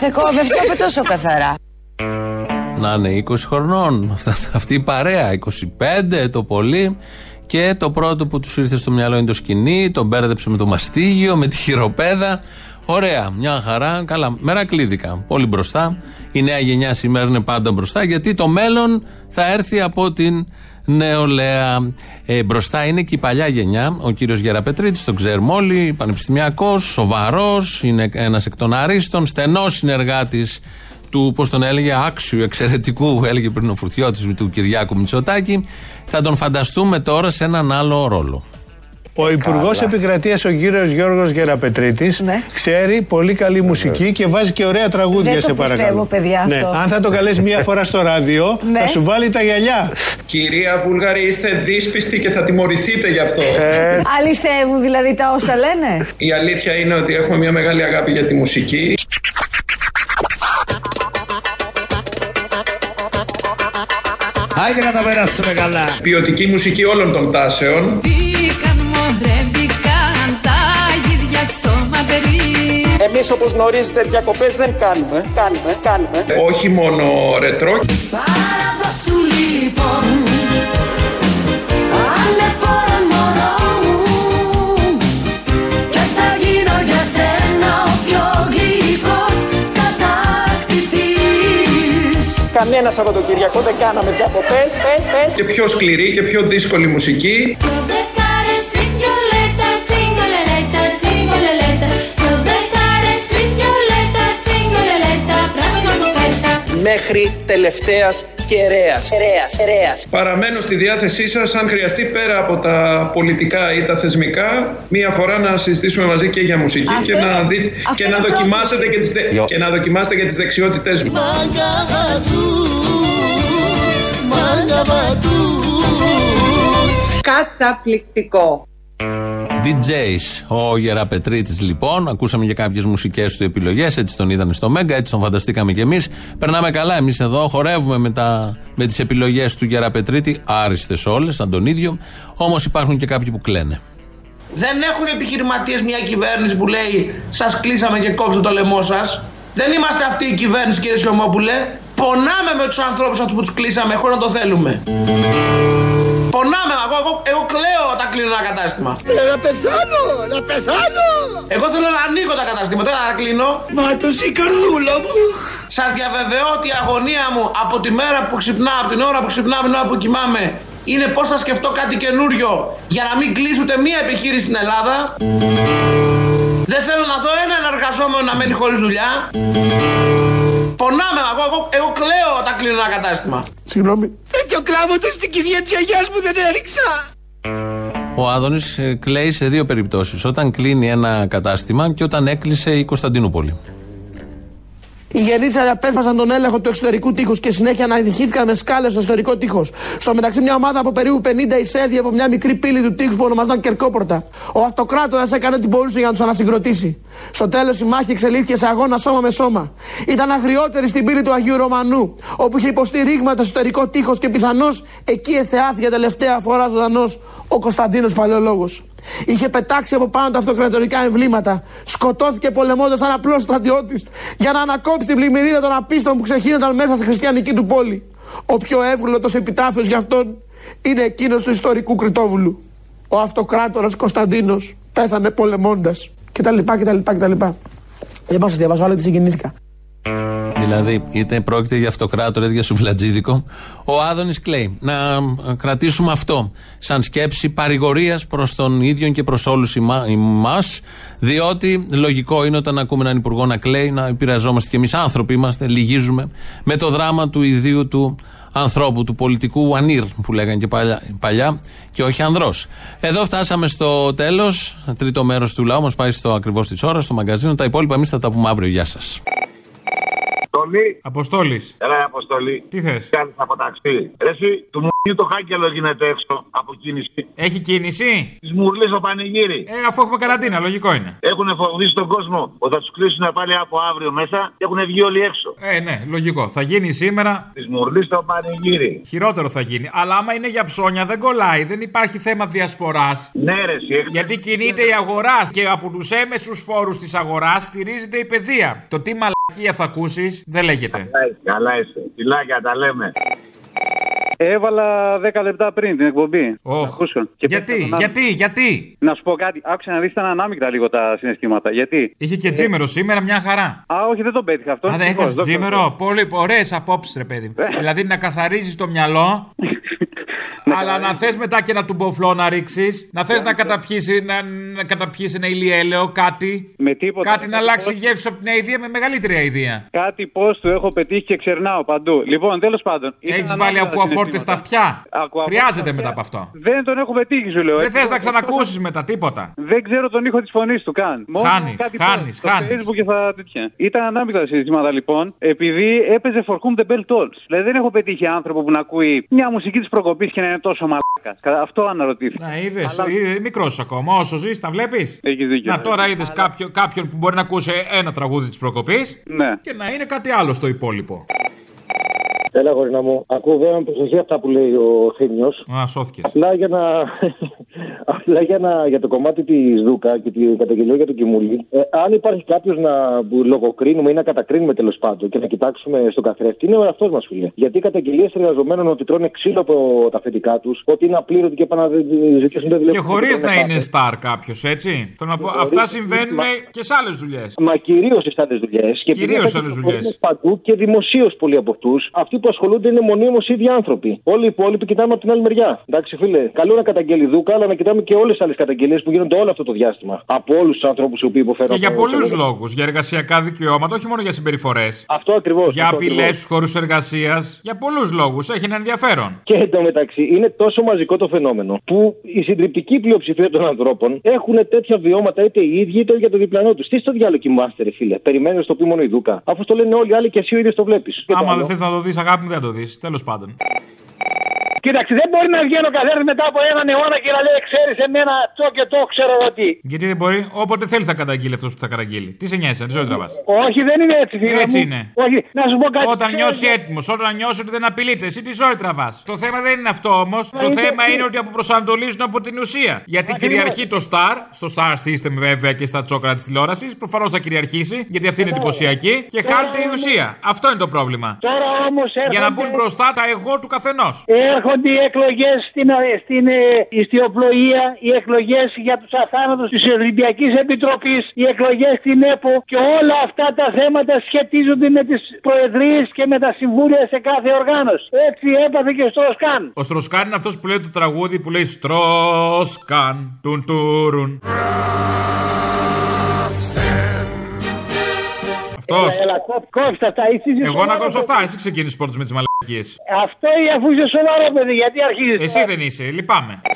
Σε κόβει, αυτό είπε τόσο καθαρά. Να είναι είκοσι χρονών, αυτή η παρέα, είκοσι πέντε το πολύ. Και το πρώτο που τους ήρθε στο μυαλό είναι το σκηνή, τον μπέρδεψε με το μαστίγιο, με τη χειροπέδα. Ωραία, μια χαρά, καλά, μερακλείδικα, όλοι μπροστά. Η νέα γενιά σήμερα είναι πάντα μπροστά, γιατί το μέλλον θα έρθει από την νεολαία. Ε, μπροστά είναι και η παλιά γενιά, ο κύριος Γεραπετρίτης, τον ξέρουμε όλοι, πανεπιστημιακός, σοβαρός, είναι ένας εκ των αρίστων, στενός συνεργάτης του, πώς τον έλεγε, άξιου, εξαιρετικού, έλεγε πριν ο Φουρτιώτης, του Κυριάκου Μητσοτάκη. Θα τον φανταστούμε τώρα σε έναν άλλο ρόλο. Ο Υπουργός Επικρατείας, ο κύριος Γιώργος Γεραπετρίτης, ναι. ξέρει πολύ καλή μουσική και βάζει και ωραία τραγούδια. Δεν σε παρακαλώ. Δεν το πιστεύω, παιδιά, ναι. αυτό. Αν θα το καλέσει μία φορά στο ράδιο, ναι. θα σου βάλει τα γυαλιά. Κυρία Βουλγαρή, είστε δύσπιστοι και θα τιμωρηθείτε γι' αυτό. Ε. Αληθεύουν δηλαδή τα όσα λένε. Η αλήθεια είναι ότι έχουμε μια μεγάλη αγάπη για τη μουσική. Άιντε να τα περάσουμε καλά. Ποιοτική μουσική όλων των τάσεων. Εμείς όπως γνωρίζετε διακοπές δεν κάνουμε, κάνουμε, κάνουμε. Όχι μόνο ρετρό. Παραδόσου λοιπόν, ανεφόρον μωρό μου, και θα γίνω για σένα ο πιο γλυκός κατάκτητης. Κανένα Σαββατοκυριακό δεν κάναμε διακοπές, πες, πες. Και πιο σκληρή και πιο δύσκολη μουσική. Μέχρι τελευταίας κεραίας. Παραμένω στη διάθεσή σας, αν χρειαστεί πέρα από τα πολιτικά ή τα θεσμικά, μία φορά να συζητήσουμε μαζί και για μουσική και να, δει, και, να δοκιμάσετε και, τις, και να δοκιμάσετε και τις δεξιότητές μου. Καταπληκτικό. ντι τζέις, ο Γεραπετρίτης λοιπόν, ακούσαμε για κάποιες μουσικές του επιλογές, έτσι τον είδαν στο Μέγκα, έτσι τον φανταστήκαμε κι εμείς. Περνάμε καλά εμείς εδώ, χορεύουμε με, τα, με τις επιλογές του Γεραπετρίτη, άριστες όλες, σαν τον ίδιο, όμως υπάρχουν και κάποιοι που κλαίνε. Δεν έχουν επιχειρηματίες μια κυβέρνηση που λέει σας κλείσαμε και κόψτε το λαιμό σας. Δεν είμαστε αυτή η κυβέρνηση, κύριε Σιωμόπουλε. Πονάμε με τους ανθρώπους αυτούς που τους κλείσαμε, χωρίς να το θέλουμε. Πονάμε, εγώ, εγώ, εγώ κλαίω όταν κλείνω ένα κατάστημα. Ε, να πεθάνω, να πεθάνω. Εγώ θέλω να ανοίγω τα καταστήματα, δεν να κλείνω. Μα τους η καρδούλα μου. Σας διαβεβαιώ ότι η αγωνία μου από τη μέρα που ξυπνάω, από την ώρα που ξυπνάω, την ώρα που κοιμάμαι, είναι πώς θα σκεφτώ κάτι καινούριο για να μην κλείσει ούτε μία επιχείρηση στην Ελλάδα. Δεν θέλω να δω έναν εργαζόμενο να μένει χωρίς δουλειά. Πονάμε, εγώ, εγώ, εγώ κλαίω όταν κλείνω ένα κατάστημα. Συγγνώμη. Τέτοιο κλάβο του στην κηδεία της γιαγιάς μου δεν έριξα. Ο Άδωνης κλαίει σε δύο περιπτώσεις. Όταν κλείνει ένα κατάστημα και όταν έκλεισε η Κωνσταντινούπολη. Οι γεννήτσαροι απέσπασαν τον έλεγχο του εξωτερικού τείχους και συνέχεια αναδειχθήκαν με σκάλες στο εσωτερικό τείχος. Στο μεταξύ, μια ομάδα από περίπου πενήντα εισέδη από μια μικρή πύλη του τείχους που ονομαζόταν Κερκόπορτα. Ο αυτοκράτορας έκανε ό,τι μπορούσε για να τους ανασυγκροτήσει. Στο τέλος, η μάχη εξελίχθηκε σε αγώνα σώμα με σώμα. Ήταν αγριότερη στην πύλη του Αγίου Ρωμανού, όπου είχε υποστεί ρήγμα το εσωτερικό τείχος και πιθανώς εκεί εθεάθηκε τελευταία φορά ζωντανός ο Κωνσταντίνος Παλαιολόγος. Είχε πετάξει από πάνω τα αυτοκρατορικά εμβλήματα. Σκοτώθηκε πολεμώντας σαν απλός στρατιώτης για να ανακόψει την πλημμυρίδα των απίστων που ξεχύνονταν μέσα στη χριστιανική του πόλη. Ο πιο εύγλωτος επιτάφιος για αυτόν είναι εκείνος του ιστορικού Κριτόβουλου. Ο αυτοκράτορας Κωνσταντίνος πέθανε πολεμώντας. Κτλ. κτλ, κτλ. Δεν πάω να σας διαβάσω, αλλά τι συγκινήθηκα. Δηλαδή, είτε πρόκειται για αυτοκράτορα είτε για σουβλατζίδικο, ο Άδωνης κλαίει. Να κρατήσουμε αυτό σαν σκέψη παρηγορίας προς τον ίδιο και προς όλους εμάς, διότι λογικό είναι όταν ακούμε έναν υπουργό να κλαίει, να επηρεαζόμαστε κι εμείς. Άνθρωποι είμαστε, λυγίζουμε με το δράμα του ιδίου του ανθρώπου, του πολιτικού ανήρ που λέγανε και παλιά, παλιά και όχι ανδρός. Εδώ φτάσαμε στο τέλος. Τρίτο μέρος του λαού μας πάει στο ακριβώς της ώρας, στο μαγκαζίνο. Τα υπόλοιπα εμείς θα τα πούμε αύριο. Γεια σας. Αποστόλης. Έλα, Αποστόλη. Τι θες? Κάνεις από ταξί. Ρε εσύ, του μουρλί το χάκελο γίνεται έξω από κίνηση. Έχει κίνηση? Της μουρλής το πανηγύρι. Ε, αφού έχουμε καραντίνα, λογικό είναι. Έχουν φοβήσει τον κόσμο ότι θα τους κλείσουν πάλι από αύριο μέσα και έχουν βγει όλοι έξω. Ε, ναι, λογικό. Θα γίνει σήμερα. Της μουρλής το πανηγύρι. Χειρότερο θα γίνει. Αλλά άμα είναι για ψώνια δεν κολλάει. Δεν υπάρχει θέμα διασποράς. Ναι, ρε εσύ. Γιατί κινείται η αγορά και από τους έμεσους φόρους της αγοράς στηρίζεται η παιδεία. Το τι μαλακία θα ακούσεις δεν λέγεται. Καλά είσαι. Φιλάκια τα λέμε. Έβαλα δέκα λεπτά πριν την εκπομπή. Oh. Ακούσω. Και γιατί, να... γιατί, γιατί. Να σου πω κάτι. Άκουσα να δεις, ήταν ανάμεικτα λίγο τα συναισθήματα. Γιατί. Είχε και τζίμερο ε... σήμερα, μια χαρά. Α, όχι, δεν τον πέτυχα αυτό. Α, δεν έχασε τζίμερο. Πολύ ωραίες απόψεις, ρε παιδί. Δηλαδή να καθαρίζεις το μυαλό. Αλλά να θες μετά και να του μποφλό να ρίξεις. Να θες να καταπιείς, να, να καταπιείς ένα ηλιέλαιο, κάτι. Με τίποτα. Κάτι να αλλάξει γεύση από την αηδία με μεγαλύτερη αηδία. Κάτι πώς του έχω πετύχει και ξερνάω παντού. Λοιπόν, τέλος πάντων. Έχεις βάλει ακουαφόρτες στα αυτιά. Χρειάζεται μετά από αυτό. Δεν τον έχω πετύχει, σου λέω. Δεν θες να ξανακούσεις μετά τίποτα. Δεν ξέρω τον ήχο της φωνής του καν. Χάνεις, χάνεις. Ήταν ανάμεικτα τα συζητήματα λοιπόν, επειδή έπαιζε For Whom the Bell Tolls. Δηλαδή δεν έχω πετύχει άνθρωπο που να ακούει μια μουσική της προκοπής και να είναι τόσο μαλάκας. Αυτό αναρωτήθηκα. Να είδες, αλλά... είδε, μικρός ακόμα. Όσο ζεις, τα βλέπεις. Έχεις δίκιο. Να τώρα είδες αλλά... κάποιο, κάποιον που μπορεί να ακούσει ένα τραγούδι της προκοπής, ναι, και να είναι κάτι άλλο στο υπόλοιπο. Έλα, γορίνα μου. Ακούω βέβαια με προσοχή αυτά που λέει ο Θήμιος. Α, σώθηκες. Απλά για να... Απλά για, να... για το κομμάτι της Δούκα και την καταγγελία για τον Κιμούλη. Ε, αν υπάρχει κάποιος να λογοκρίνουμε ή να κατακρίνουμε τέλος πάντων και να κοιτάξουμε στον καθρέφτη, είναι ο εαυτός μας, φίλε. Γιατί οι καταγγελίες εργαζομένων ότι τρώνε ξύλο από τα αφεντικά τους, ότι είναι απλήρωτοι και επαναζητήσουν τα δουλειά. Και χωρίς να είναι στάρ κάποιος, έτσι. Θέλω να πω, αυτά συμβαίνουν μα... και σε άλλες δουλειές. Μα κυρίως σε άλλες δουλειές. Κυρίως σε άλλες δουλειές. Παντού και δημοσίως πολλοί από αυτούς. Που ασχολούνται είναι μονίμως οι ίδιοι άνθρωποι. Όλοι οι υπόλοιποι κοιτάμε από την άλλη μεριά. Εντάξει, φίλε, καλό να καταγγέλει Δούκα, αλλά να κοιτάμε και όλες τις άλλες καταγγελίες που γίνονται όλο αυτό το διάστημα. Από όλους τους ανθρώπους οι οποίοι υποφέρουν. Και για πολλούς λόγους. Για εργασιακά δικαιώματα, όχι μόνο για συμπεριφορές. Αυτό ακριβώς. Για απειλές στους χώρους εργασίας. Για πολλούς λόγους. Έχει ένα ενδιαφέρον. Και εντωμεταξύ είναι τόσο μαζικό το φαινόμενο που η συντριπτική πλειοψηφία των ανθρώπων έχουν τέτοια βιώματα είτε οι ίδιοι είτε για το διπλανό του. Τι στο διάλογο κοιμάστε, ρε φίλε. Περιμένει το πει μόνο η Δούκα. Αφού το λένε όλοι οι άλλοι και εσύ ο ίδιος το βλέπει. Άμα δεν θε να το δει, αγάπη μου, δεν το δεις. Τέλος πάντων. Κοίταξε, δεν μπορεί να βγαίνει ο καθένας μετά από έναν αιώνα και να λέει ξέρεις εμένα το και το ξέρω εγώ τι. Γιατί δεν μπορεί, όποτε θέλει θα καταγγείλει αυτός που θα καταγγείλει. Τι σε νοιάζει, αν τη ζωή τραβάς. Όχι, δεν είναι έτσι. Έτσι μου. Είναι. Όχι, να σου πω κάτι. Όταν ξέρω... νιώσει έτοιμος, όταν νιώσει ότι δεν απειλείται, εσύ τη ζωή τραβάς. Το θέμα δεν είναι αυτό όμως. Το είστε... θέμα είναι ότι αποπροσανατολίζουν από την ουσία. Γιατί α, κυριαρχεί το Star, στο Star System βέβαια και στα τσόκρα της τηλεόρασης. Προφανώς θα κυριαρχήσει, γιατί αυτή είναι εντυπωσιακή και χάνεται η ουσία. Αυτό είναι το πρόβλημα. Για να μπουν μπροστά τα εγώ του καθενός. έρχονται οι εκλογές στην, στην ε, ιστιοπλοεία, οι εκλογές για τους αθάνατους της Ολυμπιακής Επιτροπής, οι εκλογές στην ΕΠΟ και όλα αυτά τα θέματα σχετίζονται με τις προεδρίες και με τα συμβούλια σε κάθε οργάνωση. Έτσι έπαθε και ο Στρος-Καν. Ο Στρος-Καν είναι αυτός που λέει το τραγούδι που λέει Στρος-Καν, τουν τουρουν. Αυτός. Έλα, έλα, κόψ, κόψτε αυτά. Εγώ να κόψω αυτά, εσύ ξεκίνησες πρώτος με τις μαλακίες. Αυτό ή αφού είσαι σοβαρό παιδί, γιατί αρχίζεις. Εσύ δεν είσαι, λυπάμαι.